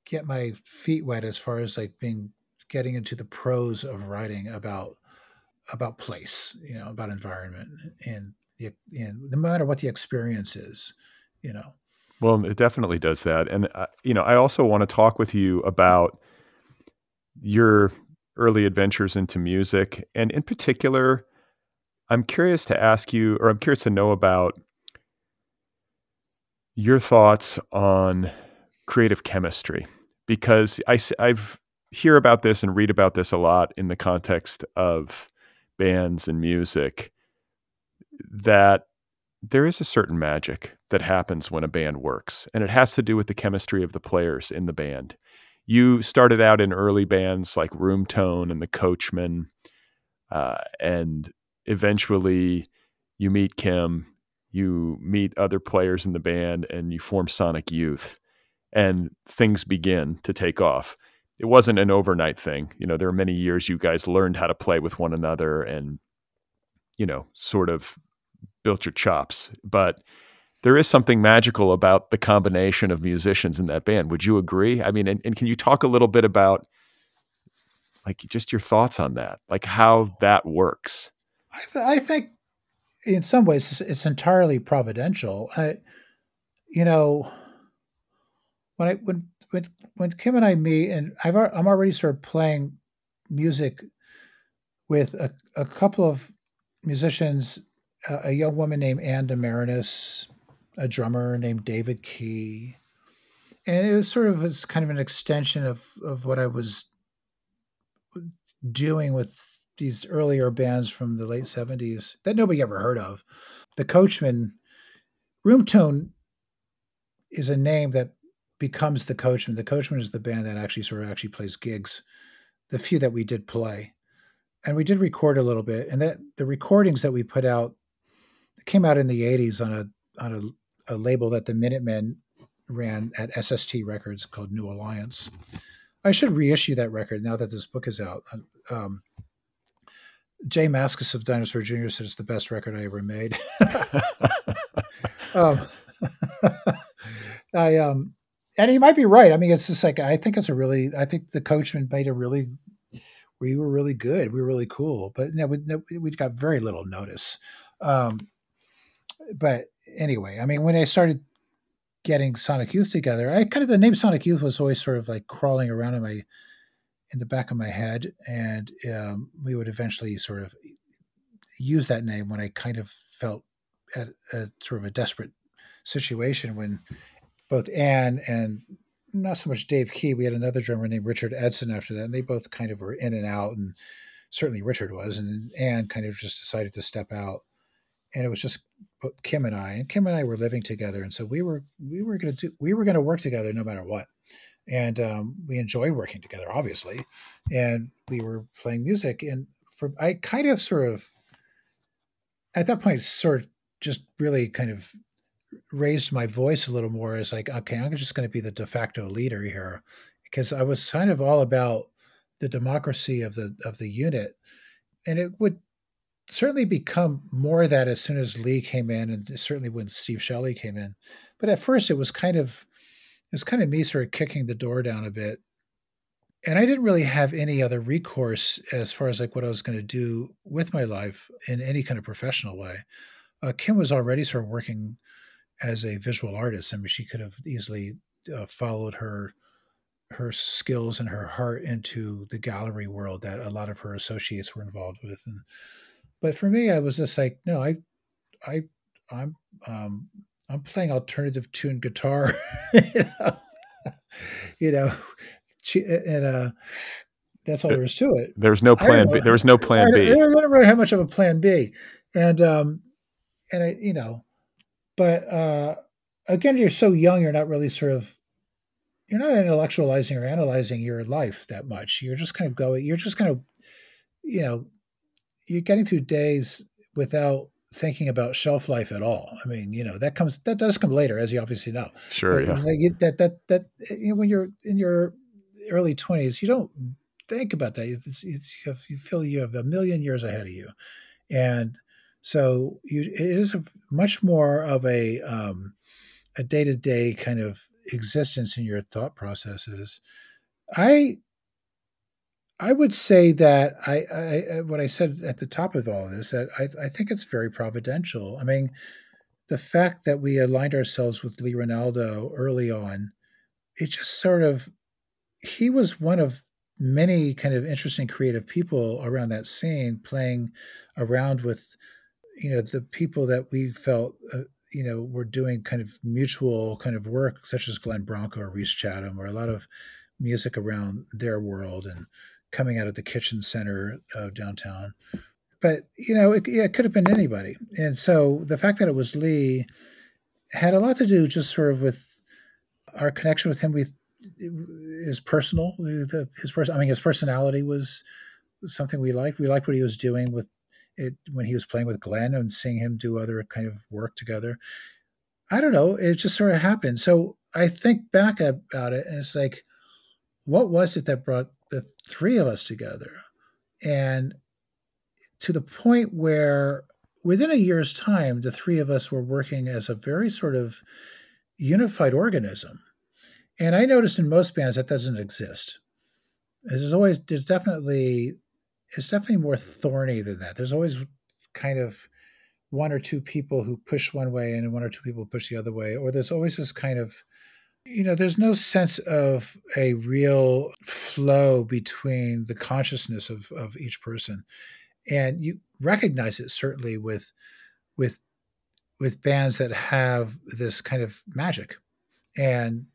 get my feet wet as far as like getting into the prose of writing about place, you know, about environment and no matter what the experience is, you know. Well, it definitely does that. And, you know, I also want to talk with you about your early adventures into music. And in particular, I'm curious to know about your thoughts on creative chemistry, because I've hear about this and read about this a lot in the context of bands and music, that there is a certain magic that happens when a band works, and it has to do with the chemistry of the players in the band. You started out in early bands like Room Tone and the Coachmen, and eventually you meet Kim, you meet other players in the band, and you form Sonic Youth, and things begin to take off. It wasn't an overnight thing. You know, there are many years you guys learned how to play with one another and, you know, sort of built your chops, but there is something magical about the combination of musicians in that band. Would you agree? I mean, and can you talk a little bit about like just your thoughts on that? Like how that works? I think in some ways it's entirely providential. When Kim and I meet, and I'm already sort of playing music with a couple of musicians, a young woman named Ann DeMarinis, a drummer named David Key. And it was kind of an extension of what I was doing with these earlier bands from the late 70s that nobody ever heard of. The Coachmen, Room Tone is a name that becomes the Coachmen. The Coachmen is the band that actually plays gigs, the few that we did play. And we did record a little bit. And that the recordings that we put out came out in the 80s on a label that the Minutemen ran at SST Records called New Alliance. I should reissue that record now that this book is out. Jay Maskus of Dinosaur Jr. said it's the best record I ever made. And he might be right. I mean, it's just like, I think the Coachmen we were really good. We were really cool, but we got very little notice. But anyway, I mean, when I started getting Sonic Youth together, the name Sonic Youth was always sort of like crawling around in the back of my head. And we would eventually sort of use that name when I kind of felt at a sort of a desperate situation when both Ann and not so much Dave Key. We had another drummer named Richard Edson after that, and they both kind of were in and out, and certainly Richard was, and Ann kind of just decided to step out. And it was just Kim and I, were living together. And so we were going to work together no matter what. And we enjoyed working together, obviously. And we were playing music. And I kind of sort of, at that point, sort of just really kind of raised my voice a little more as like, okay, I'm just going to be the de facto leader here, because I was kind of all about the democracy of the unit. And it would certainly become more of that as soon as Lee came in, and certainly when Steve Shelley came in. But at first it was kind of me sort of kicking the door down a bit. And I didn't really have any other recourse as far as like what I was going to do with my life in any kind of professional way. Kim was already sort of working as a visual artist. I mean, she could have easily followed her skills and her heart into the gallery world that a lot of her associates were involved with. But for me, I was just like, no, I'm playing alternative tuned guitar, that's all there is to it. There's no plan B. There was no plan B. I don't really have much of a plan B, and I, but again, you're so young, you're not intellectualizing or analyzing your life that much. You're just kind of going. You're just kind of, you're getting through days without thinking about shelf life at all. I mean, that does come later, as you obviously know. Sure. Yeah. When you're in your early 20s, you don't think about that. You feel you have a million years ahead of you. And so it is much more of a day-to-day kind of existence in your thought processes. I would say that what I said at the top of all this, that I think it's very providential. I mean, the fact that we aligned ourselves with Lee Ronaldo early on, he was one of many kind of interesting creative people around that scene, playing around with, the people that we felt, were doing kind of mutual kind of work, such as Glenn Bronco or Reese Chatham, or a lot of music around their world and coming out of the kitchen center of downtown. But, it could have been anybody. And so the fact that it was Lee had a lot to do just sort of with our connection with him. His personality was something we liked. We liked what he was doing with it when he was playing with Glenn and seeing him do other kind of work together. I don't know. It just sort of happened. So I think back about it, and it's like, what was it that brought the three of us together? And to the point where within a year's time, the three of us were working as a very sort of unified organism. And I noticed in most bands that doesn't exist. There's definitely more thorny than that. There's always kind of one or two people who push one way and one or two people push the other way, or there's always this kind of, you know, there's no sense of a real flow between the consciousness of each person. And you recognize it certainly with bands that have this kind of magic. And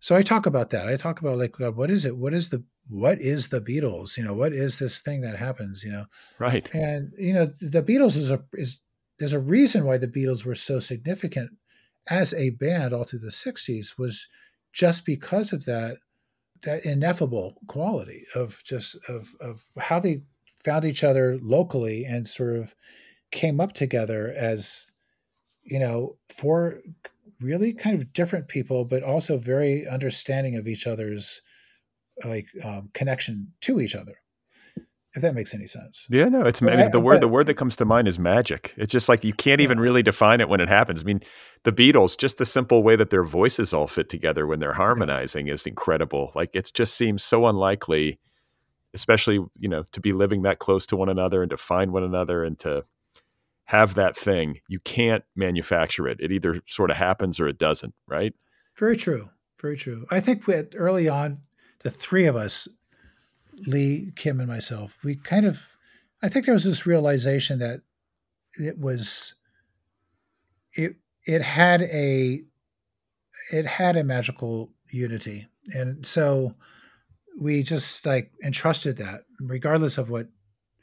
so I talk about that. I talk about like, what is it? What is the Beatles? You know, what is this thing that happens, you know? Right. And, you know, the Beatles is there's a reason why the Beatles were so significant as a band all through the 60s, was just because of that ineffable quality of just of how they found each other locally and sort of came up together as, you know, four really kind of different people, but also very understanding of each other's like connection to each other. If that makes any sense. Yeah, no, it's the word that comes to mind is magic. It's just like you can't even really define it when it happens. I mean, the Beatles, just the simple way that their voices all fit together when they're harmonizing is incredible. Like it just seems so unlikely, especially, you know, to be living that close to one another and to find one another and to have that thing. You can't manufacture it. It either sort of happens or it doesn't, right? Very true. Very true. I think early on, the three of us, Lee, Kim, and myself, we kind of, I think there was this realization that it had a magical unity. And so we just like entrusted that, regardless of what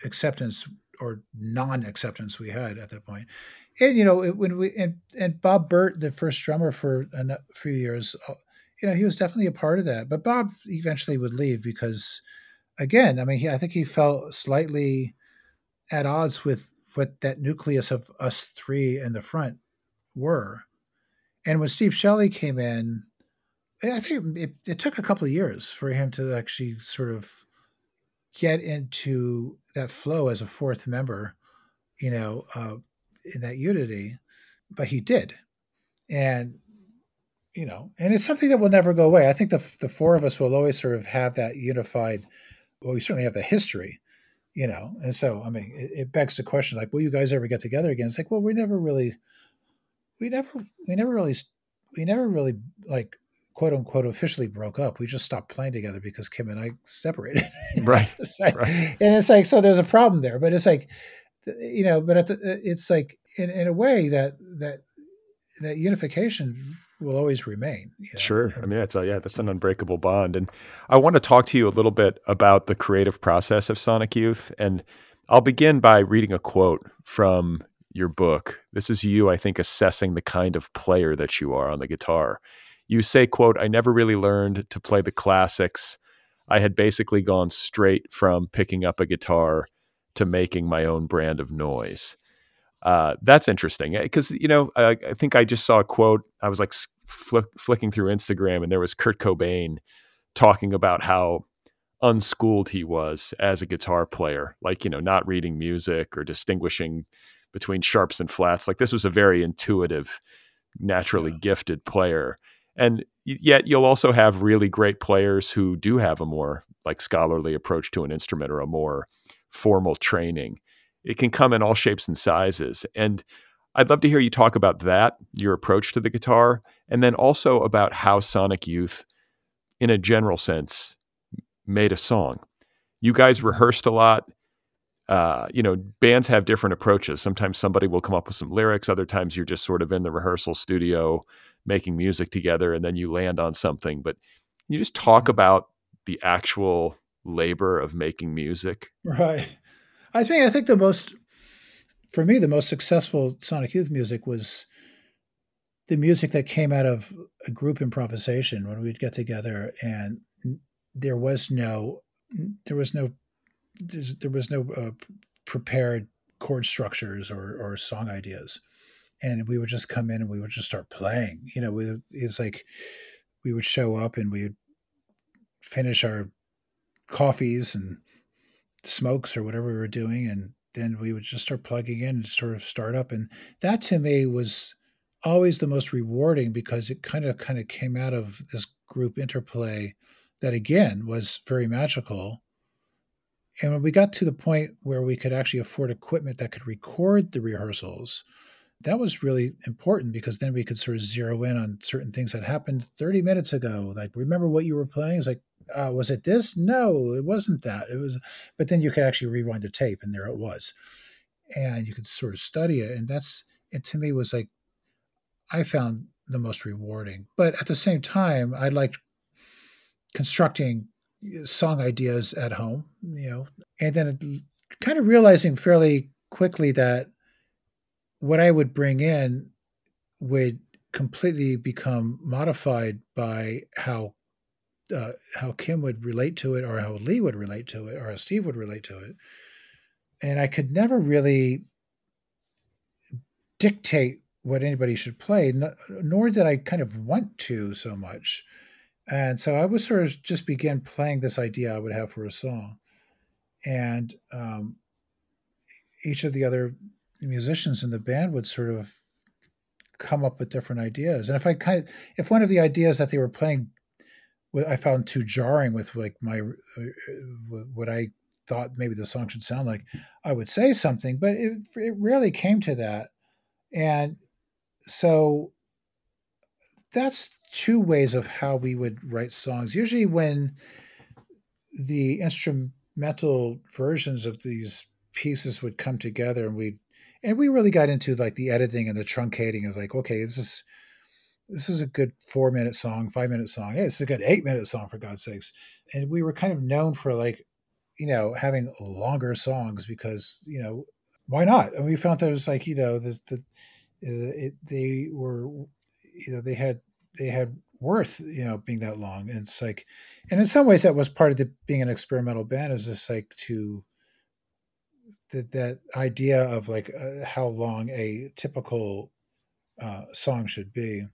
acceptance or non-acceptance we had at that point. And, you know, when Bob Burt, the first drummer for a few years, you know, he was definitely a part of that, but Bob eventually would leave because, again, I mean, I think he felt slightly at odds with what that nucleus of us three in the front were. And when Steve Shelley came in, I think it took a couple of years for him to actually sort of get into that flow as a fourth member, you know, in that unity, but he did. And, you know, and it's something that will never go away. I think the four of us will always sort of have that unified. Well, we certainly have the history, you know, and so, I mean, it begs the question, like, will you guys ever get together again? It's like, well, we never really like, quote unquote, officially broke up. We just stopped playing together because Kim and I separated. Right. And it's like, so there's a problem there, but it's like, you know, but it's like in a way that unification will always remain. You know? Sure. I mean, that's an unbreakable bond. And I want to talk to you a little bit about the creative process of Sonic Youth. And I'll begin by reading a quote from your book. This is you, I think, assessing the kind of player that you are on the guitar. You say, quote, "I never really learned to play the classics. I had basically gone straight from picking up a guitar to making my own brand of noise." That's interesting because, you know, I think I just saw a quote. I was like flicking through Instagram and there was Kurt Cobain talking about how unschooled he was as a guitar player, like, you know, not reading music or distinguishing between sharps and flats. Like this was a very intuitive, naturally gifted player. And yet you'll also have really great players who do have a more like scholarly approach to an instrument or a more formal training. It can come in all shapes and sizes. And I'd love to hear you talk about that, your approach to the guitar, and then also about how Sonic Youth, in a general sense, made a song. You guys rehearsed a lot. You know, bands have different approaches. Sometimes somebody will come up with some lyrics. Other times you're just sort of in the rehearsal studio making music together, and then you land on something. But can you just talk about the actual labor of making music? Right. I think the most successful Sonic Youth music was the music that came out of a group improvisation when we'd get together, and there was no prepared chord structures or song ideas, and we would just come in and we would just start playing. You know, it's like we would show up and we would finish our coffees and smokes or whatever we were doing, and then we would just start plugging in and sort of start up. And that to me was always the most rewarding because it kind of came out of this group interplay that again was very magical And when we got to the point where we could actually afford equipment that could record the rehearsals, that was really important, because then we could sort of zero in on certain things that happened 30 minutes ago. Like, remember what you were playing? It's like, was it this? No, it wasn't that. It was, but then you could actually rewind the tape and there it was. And you could sort of study it. And it to me was like, I found the most rewarding. But at the same time, I liked constructing song ideas at home, and then kind of realizing fairly quickly that what I would bring in would completely become modified by how Kim would relate to it, or how Lee would relate to it, or how Steve would relate to it. And I could never really dictate what anybody should play, nor did I kind of want to so much. And so I would sort of just begin playing this idea I would have for a song. And each of the other musicians in the band would sort of come up with different ideas. And if one of the ideas that they were playing, I found too jarring with like what I thought maybe the song should sound like, I would say something, but it rarely came to that. And so that's two ways of how we would write songs. Usually when the instrumental versions of these pieces would come together, and we really got into like the editing and the truncating of like, okay, this is a good 4-minute song, 5-minute song. Hey, this is a good 8-minute song, for God's sakes. And we were kind of known for like, having longer songs because, why not? And we found that it was like, they had worth, being that long. And it's like, and in some ways that was part of being an experimental band, is just like that idea of like how long a typical song should be.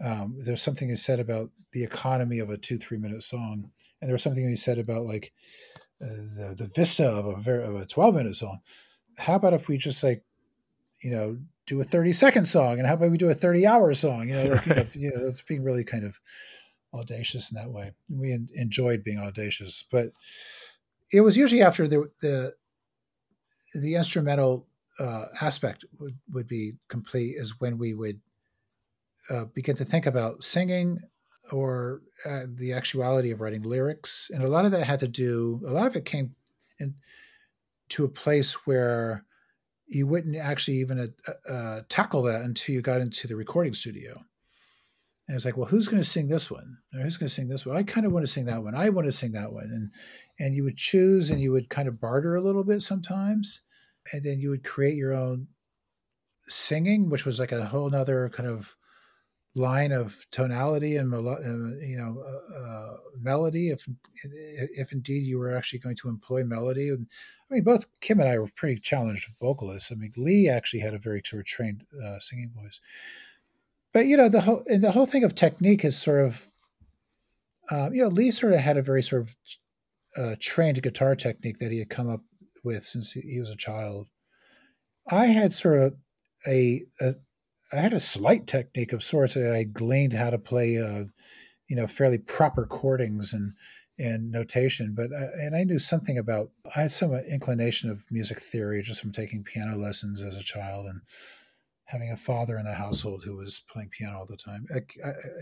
There's something is said about the economy of a 2-3 minute song. And there was something he said about like the vista of a 12-minute song. How about if we just like, do a 30-second song, and how about we do a 30-hour song? Right. It's being really kind of audacious in that way. We enjoyed being audacious, but it was usually after the instrumental aspect would be complete is when we would begin to think about singing or the actuality of writing lyrics. And a lot of it came in to a place where you wouldn't actually even tackle that until you got into the recording studio. And it's like, well, who's going to sing this one? Or who's going to sing this one? I kind of want to sing that one. I want to sing that one. And you would choose, and you would kind of barter a little bit sometimes. And then you would create your own singing, which was like a whole nother kind of line of tonality and melody, if indeed you were actually going to employ melody. And I mean, both Kim and I were pretty challenged vocalists. I mean, Lee actually had a very sort of trained singing voice. But the whole thing of technique is sort of Lee sort of had a very sort of trained guitar technique that he had come up with since he was a child. I had sort of a slight technique of sorts. I gleaned how to play, fairly proper chordings and notation. But I knew something about. I had some inclination of music theory just from taking piano lessons as a child and having a father in the household who was playing piano all the time.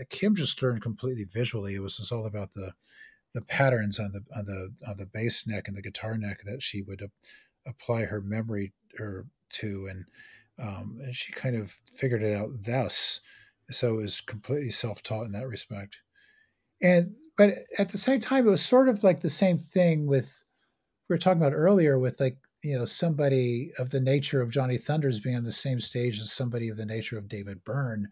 Kim just learned completely visually. It was just all about the patterns on the bass neck and the guitar neck that she would apply her memory to. And she kind of figured it out thus. So it was completely self-taught in that respect. But at the same time, it was sort of like the same thing we were talking about earlier with like, somebody of the nature of Johnny Thunders being on the same stage as somebody of the nature of David Byrne,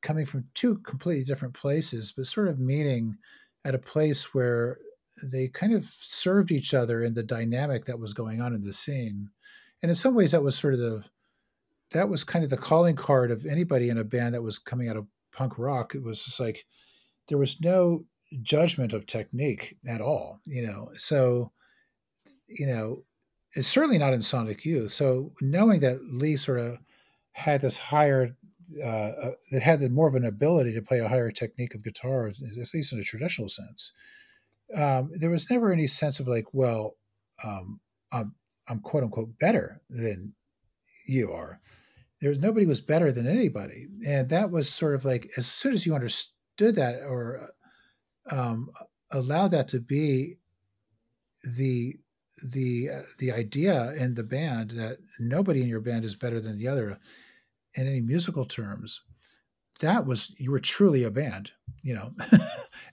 coming from two completely different places, but sort of meeting at a place where they kind of served each other in the dynamic that was going on in the scene. And in some ways that was that was kind of the calling card of anybody in a band that was coming out of punk rock. It was just like, there was no judgment of technique at all, So, it's certainly not in Sonic Youth. So knowing that Lee sort of had this higher, had more of an ability to play a higher technique of guitar, at least in a traditional sense, there was never any sense of like, well, I'm quote unquote better than you are. There's nobody was better than anybody. And that was sort of like, as soon as you understood that or allowed that to be the idea in the band, that nobody in your band is better than the other in any musical terms, that was, you were truly a band, you know, and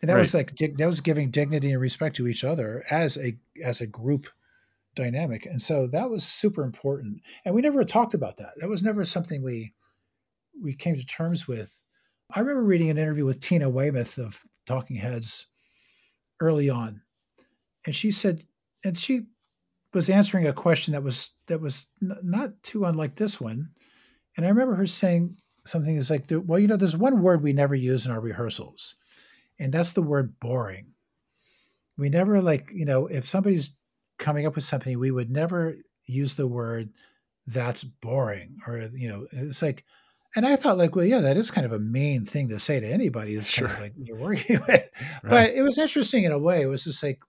that was like, that was giving dignity and respect to each other as a group dynamic. And so that was super important. And we never talked about that. That was never something we came to terms with. I remember reading an interview with Tina Weymouth of Talking Heads early on. And she said, and she was answering a question that was not too unlike this one. And I remember her saying something that's like, well, you know, there's one word we never use in our rehearsals, and that's the word boring. We never, like, you know, if somebody's coming up with something, we would never use the word that's boring, or, you know, it's like, and I thought, like, well, yeah, that is kind of a mean thing to say to anybody that's kind of like you're working with. Right. But it was interesting in a way. It was just like,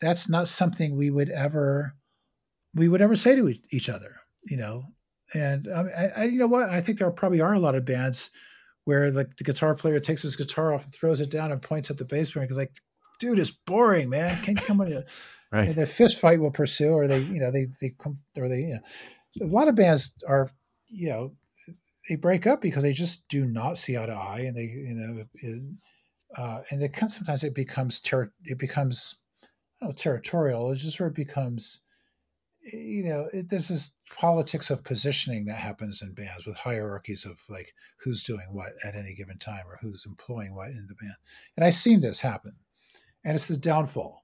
that's not something we would ever say to each other, you know? And I you know what? I think there probably are a lot of bands where, like, the guitar player takes his guitar off and throws it down and points at the bass player because, like, dude, it's boring, man. Can't come with you. Right. And the fist fight will pursue, or they come, you know. A lot of bands are, you know, they break up because they just do not see eye to eye, and they, you know, and they can, sometimes it becomes territorial. It just sort of becomes, you know, there's this politics of positioning that happens in bands with hierarchies of, like, who's doing what at any given time or who's employing what in the band. And I've seen this happen, and it's the downfall.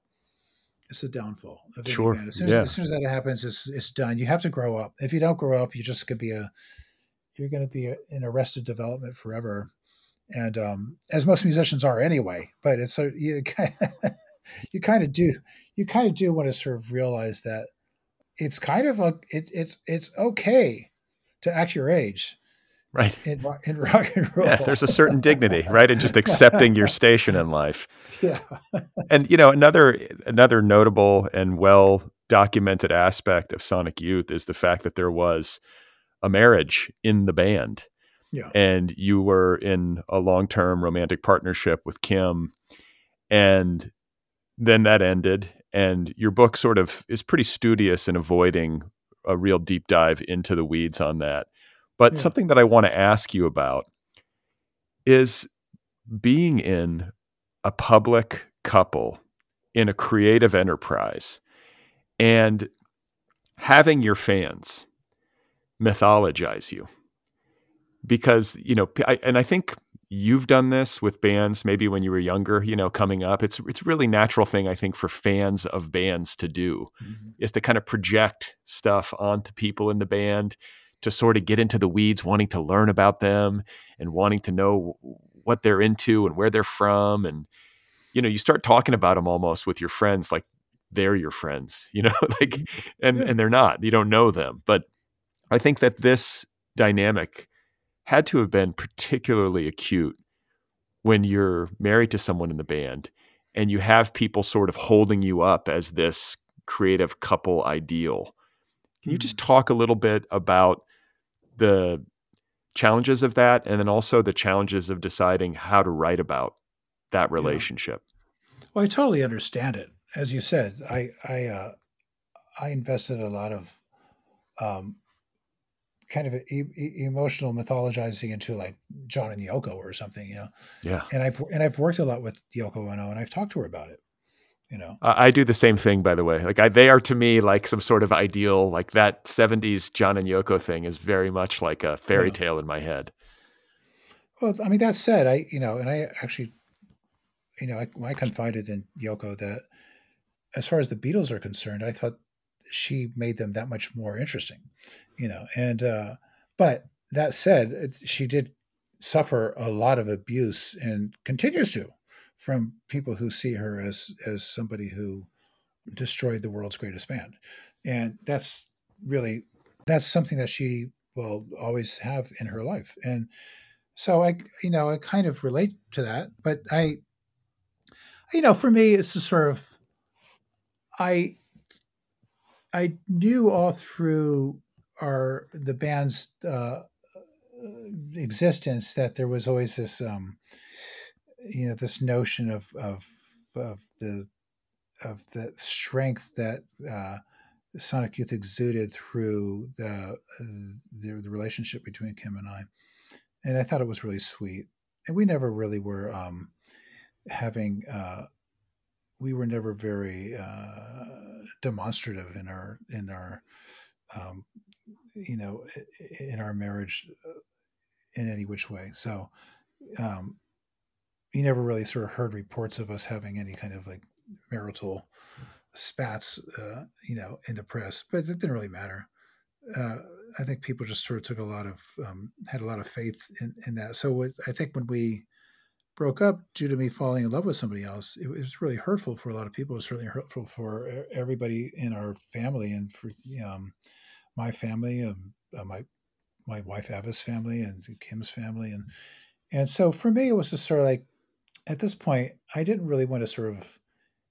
It's the downfall of any band. As soon as that happens, it's done. You have to grow up. If you don't grow up, you're going to be in arrested development forever. And as most musicians are anyway, but it's so you kind of do want to sort of realize that it's kind of it's okay to act your age, right? In rock and roll, yeah, there's a certain dignity, right, in just accepting your station in life. Yeah, and you know, another notable and well documented aspect of Sonic Youth is the fact that there was a marriage in the band, yeah, and you were in a long term romantic partnership with Kim, and then that ended. And your book sort of is pretty studious in avoiding a real deep dive into the weeds on that. But something that I want to ask you about is being in a public couple in a creative enterprise and having your fans mythologize you. Because, you know, I think you've done this with bands, maybe when you were younger, you know, coming up, it's a really natural thing, I think, for fans of bands to do, is to kind of project stuff onto people in the band, to sort of get into the weeds, wanting to learn about them and wanting to know what they're into and where they're from. And, you know, you start talking about them almost with your friends, like they're your friends, you know, like, and they're not, you don't know them. But I think that this dynamic had to have been particularly acute when you're married to someone in the band and you have people sort of holding you up as this creative couple ideal. Can you just talk a little bit about the challenges of that, and then also the challenges of deciding how to write about that relationship? Yeah. Well, I totally understand it. As you said, I invested a lot of kind of emotional mythologizing into, like, John and Yoko or something, you know? Yeah. And I've worked a lot with Yoko Ono, and I've talked to her about it, you know? I do the same thing, by the way. Like, they are to me like some sort of ideal, like that 70s John and Yoko thing is very much like a fairy tale in my head. Well, I mean, that said, I confided in Yoko that as far as the Beatles are concerned, I thought she made them that much more interesting, you know? And, but that said, she did suffer a lot of abuse and continues to from people who see her as somebody who destroyed the world's greatest band. And that's something that she will always have in her life. And so I kind of relate to that, but for me, it's just sort of, I knew all through the band's existence that there was always this, this notion of the strength that Sonic Youth exuded through the relationship between Kim and I, and I thought it was really sweet. And we never really were we were never very demonstrative in our marriage in any which way. So you never really sort of heard reports of us having any kind of like marital spats, in the press, but it didn't really matter. I think people just sort of took had a lot of faith in that. So I think when we broke up due to me falling in love with somebody else, it was really hurtful for a lot of people. It was certainly hurtful for everybody in our family and for my family, my wife Ava's family and Kim's family. And so for me, it was just sort of like, at this point, I didn't really want to sort of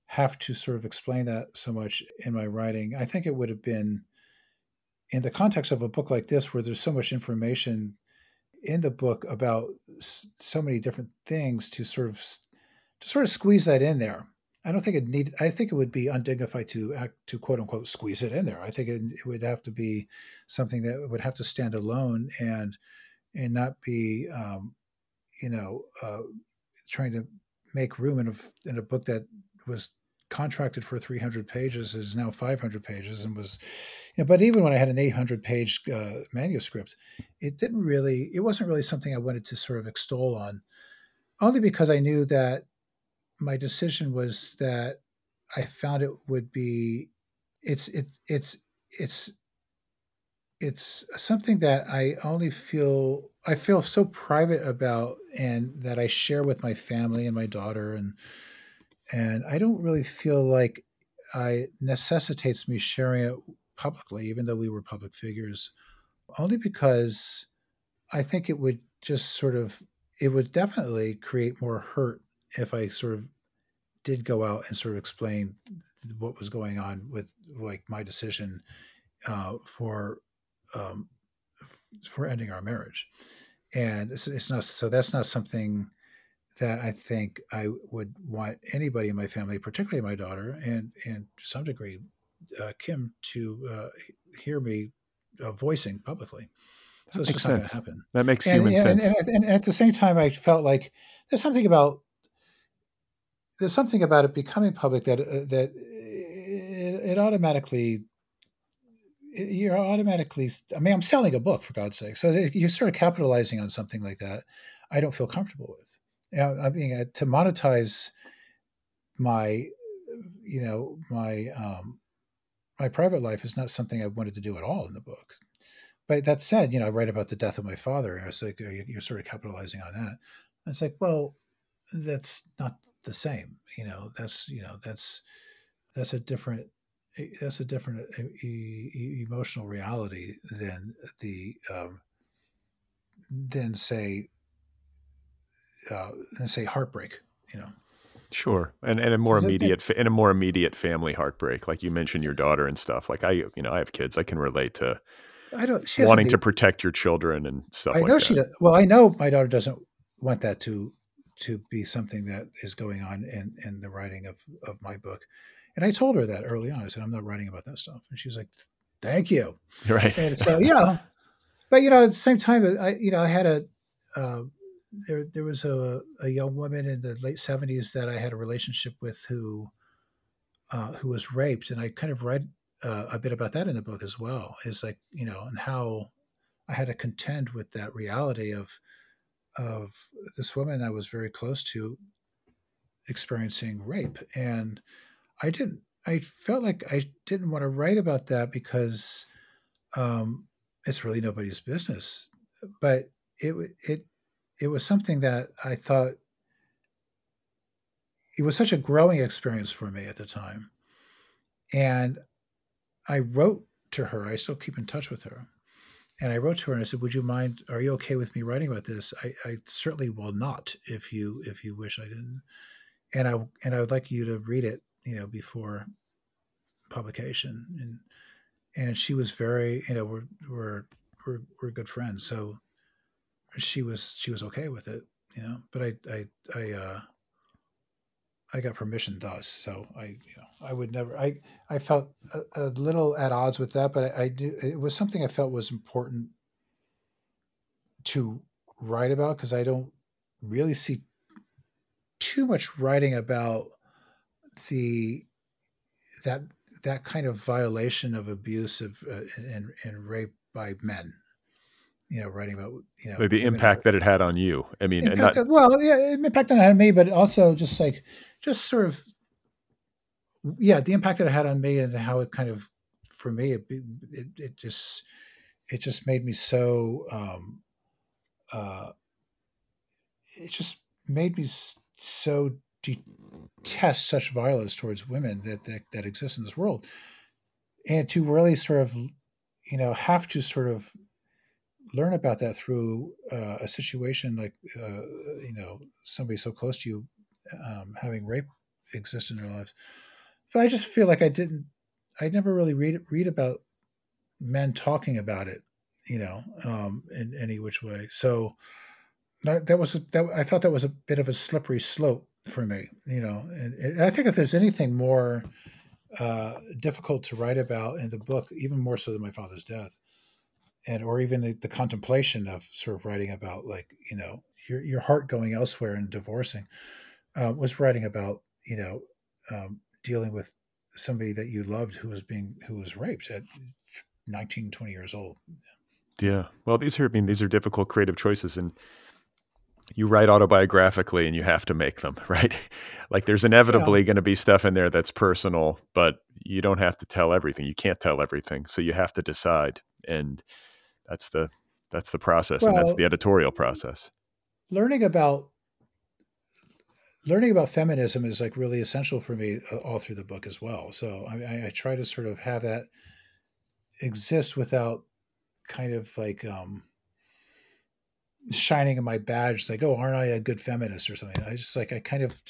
have to sort of explain that so much in my writing. I think it would have been in the context of a book like this, where there's so much information in the book about so many different things, to sort of squeeze that in there. I don't think it needed. I think it would be undignified to quote unquote squeeze it in there. I think it would have to be something that would have to stand alone and not be trying to make room in a book that was contracted for 300 pages, is now 500 pages, and was, but even when I had an 800 page manuscript, it wasn't really something I wanted to sort of extol on, only because I knew that my decision was that I found it would be, it's something that I feel so private about, and that I share with my family and my daughter, and I don't really feel like it necessitates me sharing it publicly, even though we were public figures, only because I think it would definitely create more hurt if I sort of did go out and sort of explain what was going on with like my decision for ending our marriage. And it's not, so that's not something that I think I would want anybody in my family, particularly my daughter and to some degree Kim, to hear me voicing publicly. So it's just not going to happen. That makes human sense. And at the same time, I felt like there's something about it becoming public that it automatically. You're automatically, I'm selling a book, for God's sake. So you're sort of capitalizing on something like that I don't feel comfortable with. I mean, to monetize my private life is not something I wanted to do at all in the book. But that said, I write about the death of my father, and it's like, you're sort of capitalizing on that. And it's like, well, that's not the same. That's a different emotional reality than say heartbreak, Sure, and a more immediate family heartbreak, like you mentioned your daughter and stuff. Like I have kids, I can relate to. Wanting to protect your children and stuff. I know my daughter doesn't want that to be something that is going on in the writing of my book, and I told her that early on. I said, I'm not writing about that stuff, and she's like, "Thank you." Right. And so yeah, but at the same time, I had a. There was a young woman in the late 70s that I had a relationship with who was raped. And I kind of read a bit about that in the book as well. It's like, and how I had to contend with that reality of this woman I was very close to experiencing rape. And I felt like I didn't want to write about that because it's really nobody's business. But it was something that I thought it was such a growing experience for me at the time. And I wrote to her. I still keep in touch with her. And I wrote to her and I said, would you mind, are you okay with me writing about this? I certainly will not if you wish I didn't. And I would like you to read it, before publication. And and she was very, you know, we're good friends, so she was okay with it, you know. But I got permission thus, so I would never. I felt a little at odds with that, but I do. It was something I felt was important to write about, because I don't really see too much writing about that kind of violation of abuse of and rape by men, you know, writing about, you know, maybe impact that it had on you. I mean, impact that it had on me, but also the impact that it had on me, and how it kind of, for me, it just made me so, it just made me so detest such violence towards women that exists in this world, and to really sort of, you know, have to sort of learn about that through a situation like, you know, somebody so close to you having rape exist in their lives. But I just feel like I never really read about men talking about it, you know, in any which way. So I felt that was a bit of a slippery slope for me, you know. And I think if there's anything more difficult to write about in the book, even more so than my father's death, and or even the contemplation of sort of writing about, like, you know, your heart going elsewhere and divorcing, was writing about, you know, dealing with somebody that you loved who was raped at 19, 20 years old. Yeah. Well, these are difficult creative choices, and you write autobiographically and you have to make them, right? Like, there's inevitably going to be stuff in there that's personal, but you don't have to tell everything. You can't tell everything. So you have to decide. And that's the process. Well, and that's the editorial process. Learning about feminism is, like, really essential for me all through the book as well. So I try to sort of have that exist without kind of like, shining in my badge, like, oh, aren't I a good feminist or something? I just, like, I kind of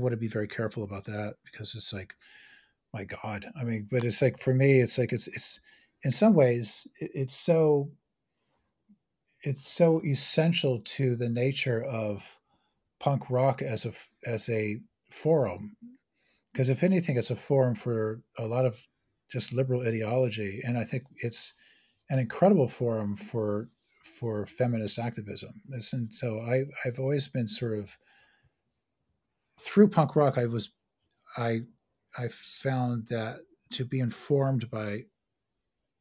want to be very careful about that, because it's like, my God, I mean, but it's like, for me, it's like, it's in some ways it's so essential to the nature of punk rock as a forum, because if anything, it's a forum for a lot of just liberal ideology. And I think it's an incredible forum for feminist activism. And so I've always been sort of, through punk rock, I found that to be informed by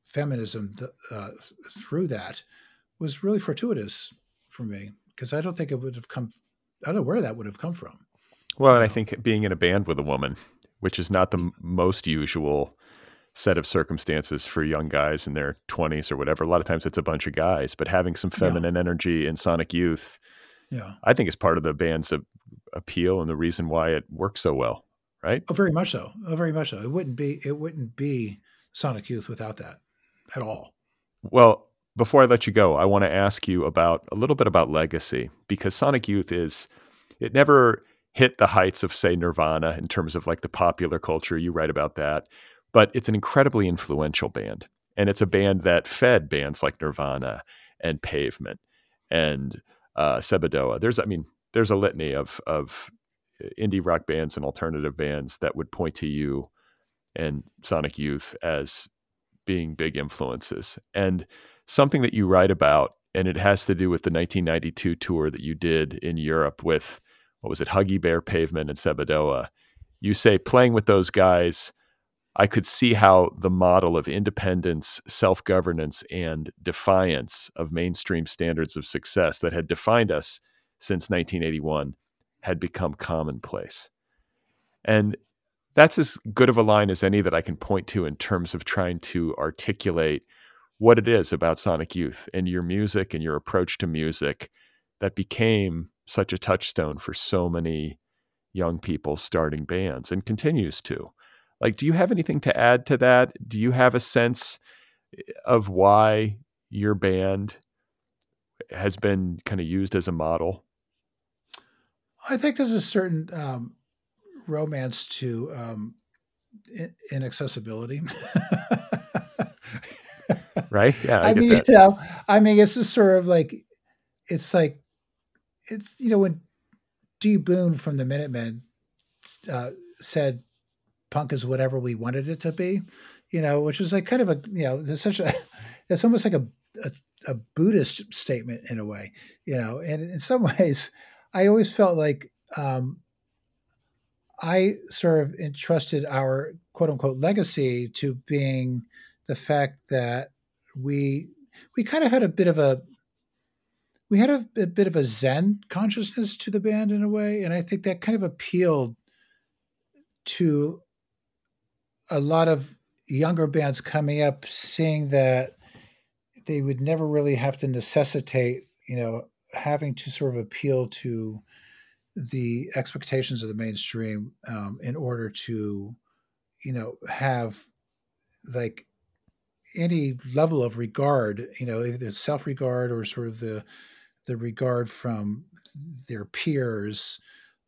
feminism through that was really fortuitous for me, because I don't think it would have come, I don't know where that would have come from. Well, and I think being in a band with a woman, which is not the most usual set of circumstances for young guys in their 20s or whatever. A lot of times it's a bunch of guys, but having some feminine energy in Sonic Youth, I think is part of the band's appeal and the reason why it works so well, right? Oh, very much so. Oh, very much so. It wouldn't be Sonic Youth without that at all. Well, before I let you go, I want to ask you a little bit about legacy, because Sonic Youth it never hit the heights of, say, Nirvana in terms of, like, the popular culture. You write about that. But it's an incredibly influential band, and it's a band that fed bands like Nirvana and Pavement and Shenandoah. There's a litany of indie rock bands and alternative bands that would point to you and Sonic Youth as being big influences. And something that you write about, and it has to do with the 1992 tour that you did in Europe with, what was it, Huggy Bear, Pavement, and Shenandoah. You say, playing with those guys, I could see how the model of independence, self-governance, and defiance of mainstream standards of success that had defined us since 1981 had become commonplace. And that's as good of a line as any that I can point to in terms of trying to articulate what it is about Sonic Youth and your music and your approach to music that became such a touchstone for so many young people starting bands and continues to. Like, do you have anything to add to that? Do you have a sense of why your band has been kind of used as a model? I think there's a certain romance to inaccessibility. Right? Yeah. I mean, you know, I mean, it's just sort of like, it's, you know, when D. Boone from the Minutemen said punk is whatever we wanted it to be, you know, which is like kind of a, you know, there's such a, it's almost like a Buddhist statement in a way, you know, and in some ways I always felt like, I sort of entrusted our quote unquote legacy to being the fact that we kind of had a bit of a, we had a bit of a Zen consciousness to the band in a way. And I think that kind of appealed to a lot of younger bands coming up, seeing that they would never really have to necessitate, you know, having to sort of appeal to the expectations of the mainstream in order to, you know, have like any level of regard, you know, either self-regard or sort of the regard from their peers,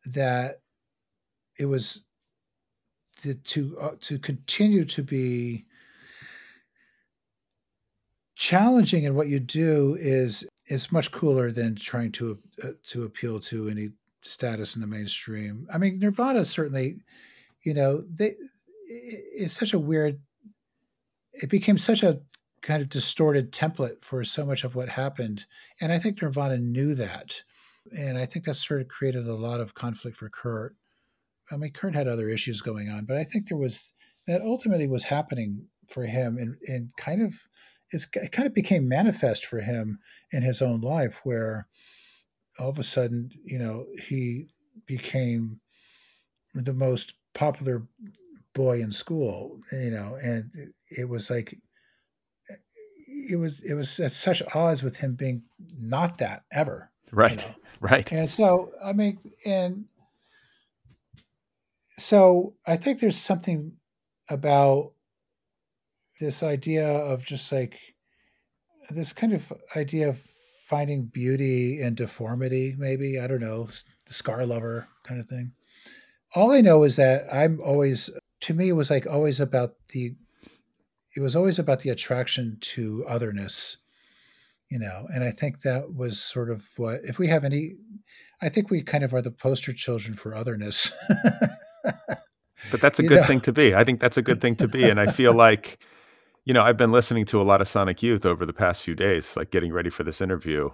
that it was to continue to be challenging in what you do is much cooler than trying to appeal to any status in the mainstream. I mean, Nirvana certainly, you know, it's such a weird, it became such a kind of distorted template for so much of what happened. And I think Nirvana knew that. And I think that sort of created a lot of conflict for Kurt. I mean, Kurt had other issues going on, but I think there was, that ultimately was happening for him and kind of, it kind of became manifest for him in his own life, where all of a sudden, you know, he became the most popular boy in school, you know, and it was like, it was at such odds with him being not that ever. Right. You know? Right. And so, I mean, and so I think there's something about this idea of just like this kind of idea of finding beauty in deformity, maybe, I don't know, the Scar Lover kind of thing. All I know is that I'm always, to me, it was like always about the attraction to otherness, you know? And I think that was sort of what, if we have any, I think we kind of are the poster children for otherness. But that's a good thing to be. I think that's a good thing to be. And I feel like, you know, I've been listening to a lot of Sonic Youth over the past few days, like getting ready for this interview,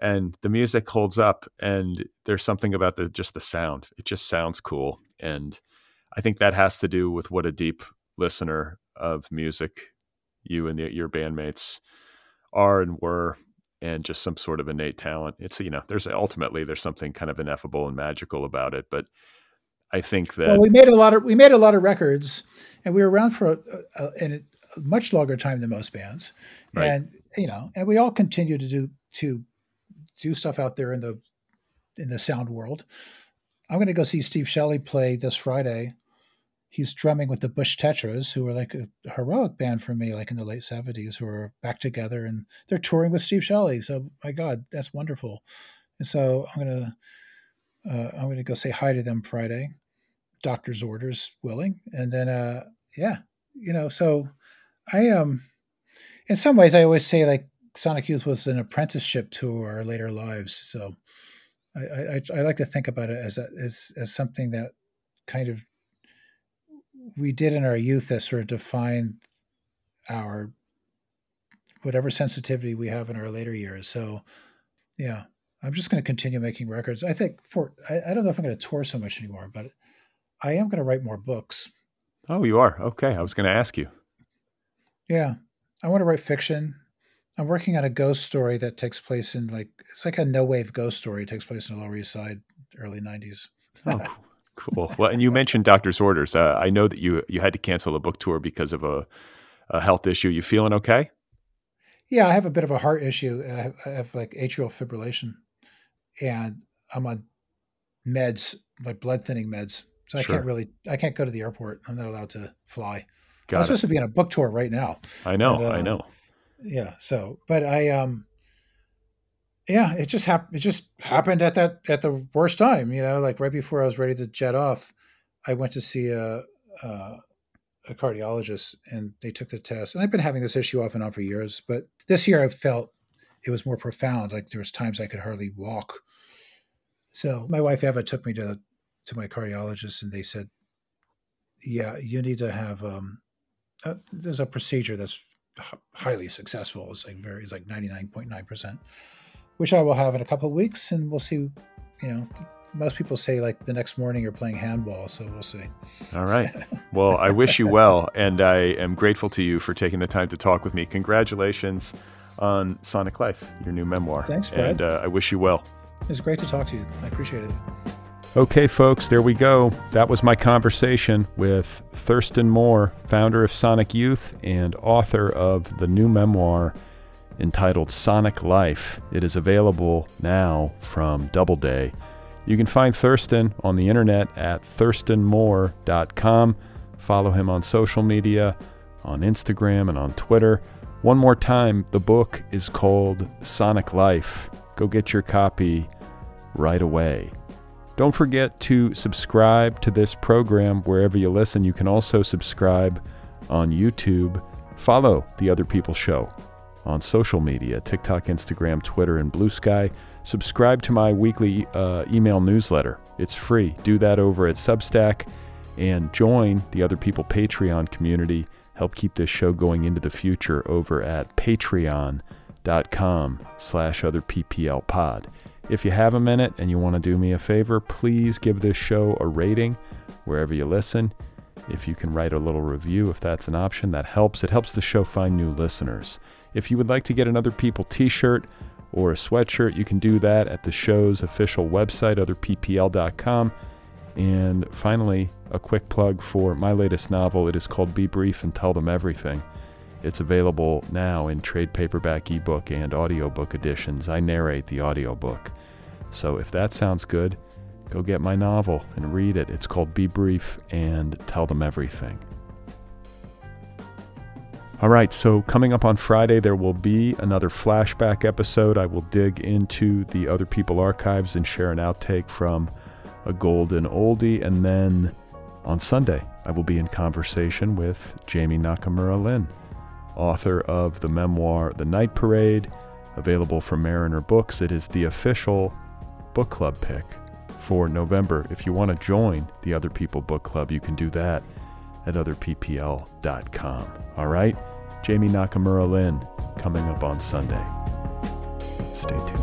and the music holds up, and there's something about just the sound. It just sounds cool. And I think that has to do with what a deep listener of music you and your bandmates are and were, and just some sort of innate talent. It's, you know, there's something kind of ineffable and magical about it. But I think that, well, we made a lot of records, and we were around for a much longer time than most bands, right. And you know, and we all continue to do stuff out there in the sound world. I'm going to go see Steve Shelley play this Friday. He's drumming with the Bush Tetras, who were like a heroic band for me, like in the late 70s, who are back together, and they're touring with Steve Shelley. So my God, that's wonderful. And so I'm going to go say hi to them Friday, doctor's orders willing. And then, yeah, you know, so I am, in some ways I always say like Sonic Youth was an apprenticeship to our later lives. So I like to think about it as something that kind of we did in our youth that sort of defined our, whatever sensitivity we have in our later years. So yeah, I'm just going to continue making records. I think I don't know if I'm going to tour so much anymore, but I am going to write more books. Oh, you are? Okay. I was going to ask you. Yeah. I want to write fiction. I'm working on a ghost story that takes place in like, it's like a no wave ghost story. It takes place in the Lower East Side, early '90s. Oh, cool. Well, and you mentioned doctor's orders. I know that you had to cancel a book tour because of a health issue. You feeling okay? Yeah. I have a bit of a heart issue. I have like atrial fibrillation, and I'm on meds, like blood thinning meds. So I can't go to the airport. I'm not allowed to fly. I'm supposed to be on a book tour right now. I know. And, I know. Yeah. So, but yeah, it just happened at the worst time, you know, like right before I was ready to jet off, I went to see a a cardiologist, and they took the test. And I've been having this issue off and on for years, but this year I felt it was more profound. Like there was times I could hardly walk. So my wife, Eva, took me to my cardiologist, and they said, yeah, you need to have, there's a procedure that's highly successful. It's like it's like 99.9%, which I will have in a couple of weeks, and we'll see, most people say like the next morning you're playing handball. So we'll see. All right. Well, I wish you well. And I am grateful to you for taking the time to talk with me. Congratulations on Sonic Life, your new memoir. Thanks, Brad. And I wish you well. It's great to talk to you. I appreciate it. Okay, folks, there we go. That was my conversation with Thurston Moore, founder of Sonic Youth and author of the new memoir entitled Sonic Life. It is available now from Doubleday. You can find Thurston on the internet at thurstonmoore.com. Follow him on social media, on Instagram and on Twitter. One more time, the book is called Sonic Life. Go get your copy right away. Don't forget to subscribe to this program wherever you listen. You can also subscribe on YouTube. Follow The Other People Show on social media, TikTok, Instagram, Twitter, and Blue Sky. Subscribe to my weekly email newsletter. It's free. Do that over at Substack, and join the Other People Patreon community. Help keep this show going into the future over at patreon.com/otherpplpod. If you have a minute and you want to do me a favor, please give this show a rating wherever you listen. If you can write a little review, if that's an option, that helps. It helps the show find new listeners. If you would like to get an Other People t-shirt or a sweatshirt, you can do that at the show's official website, otherppl.com. And finally, a quick plug for my latest novel. It is called Be Brief and Tell Them Everything. It's available now in trade paperback, ebook, and audiobook editions. I narrate the audiobook. So if that sounds good, go get my novel and read it. It's called Be Brief and Tell Them Everything. All right, so coming up on Friday, there will be another flashback episode. I will dig into the Other People archives and share an outtake from a golden oldie. And then on Sunday, I will be in conversation with Jamie Nakamura Lynn, author of the memoir The Night Parade, available from Mariner Books. It is the official book club pick for November. If you want to join the Other People book club, you can do that at otherppl.com. All right? Jamie Nakamura Lynn coming up on Sunday. Stay tuned.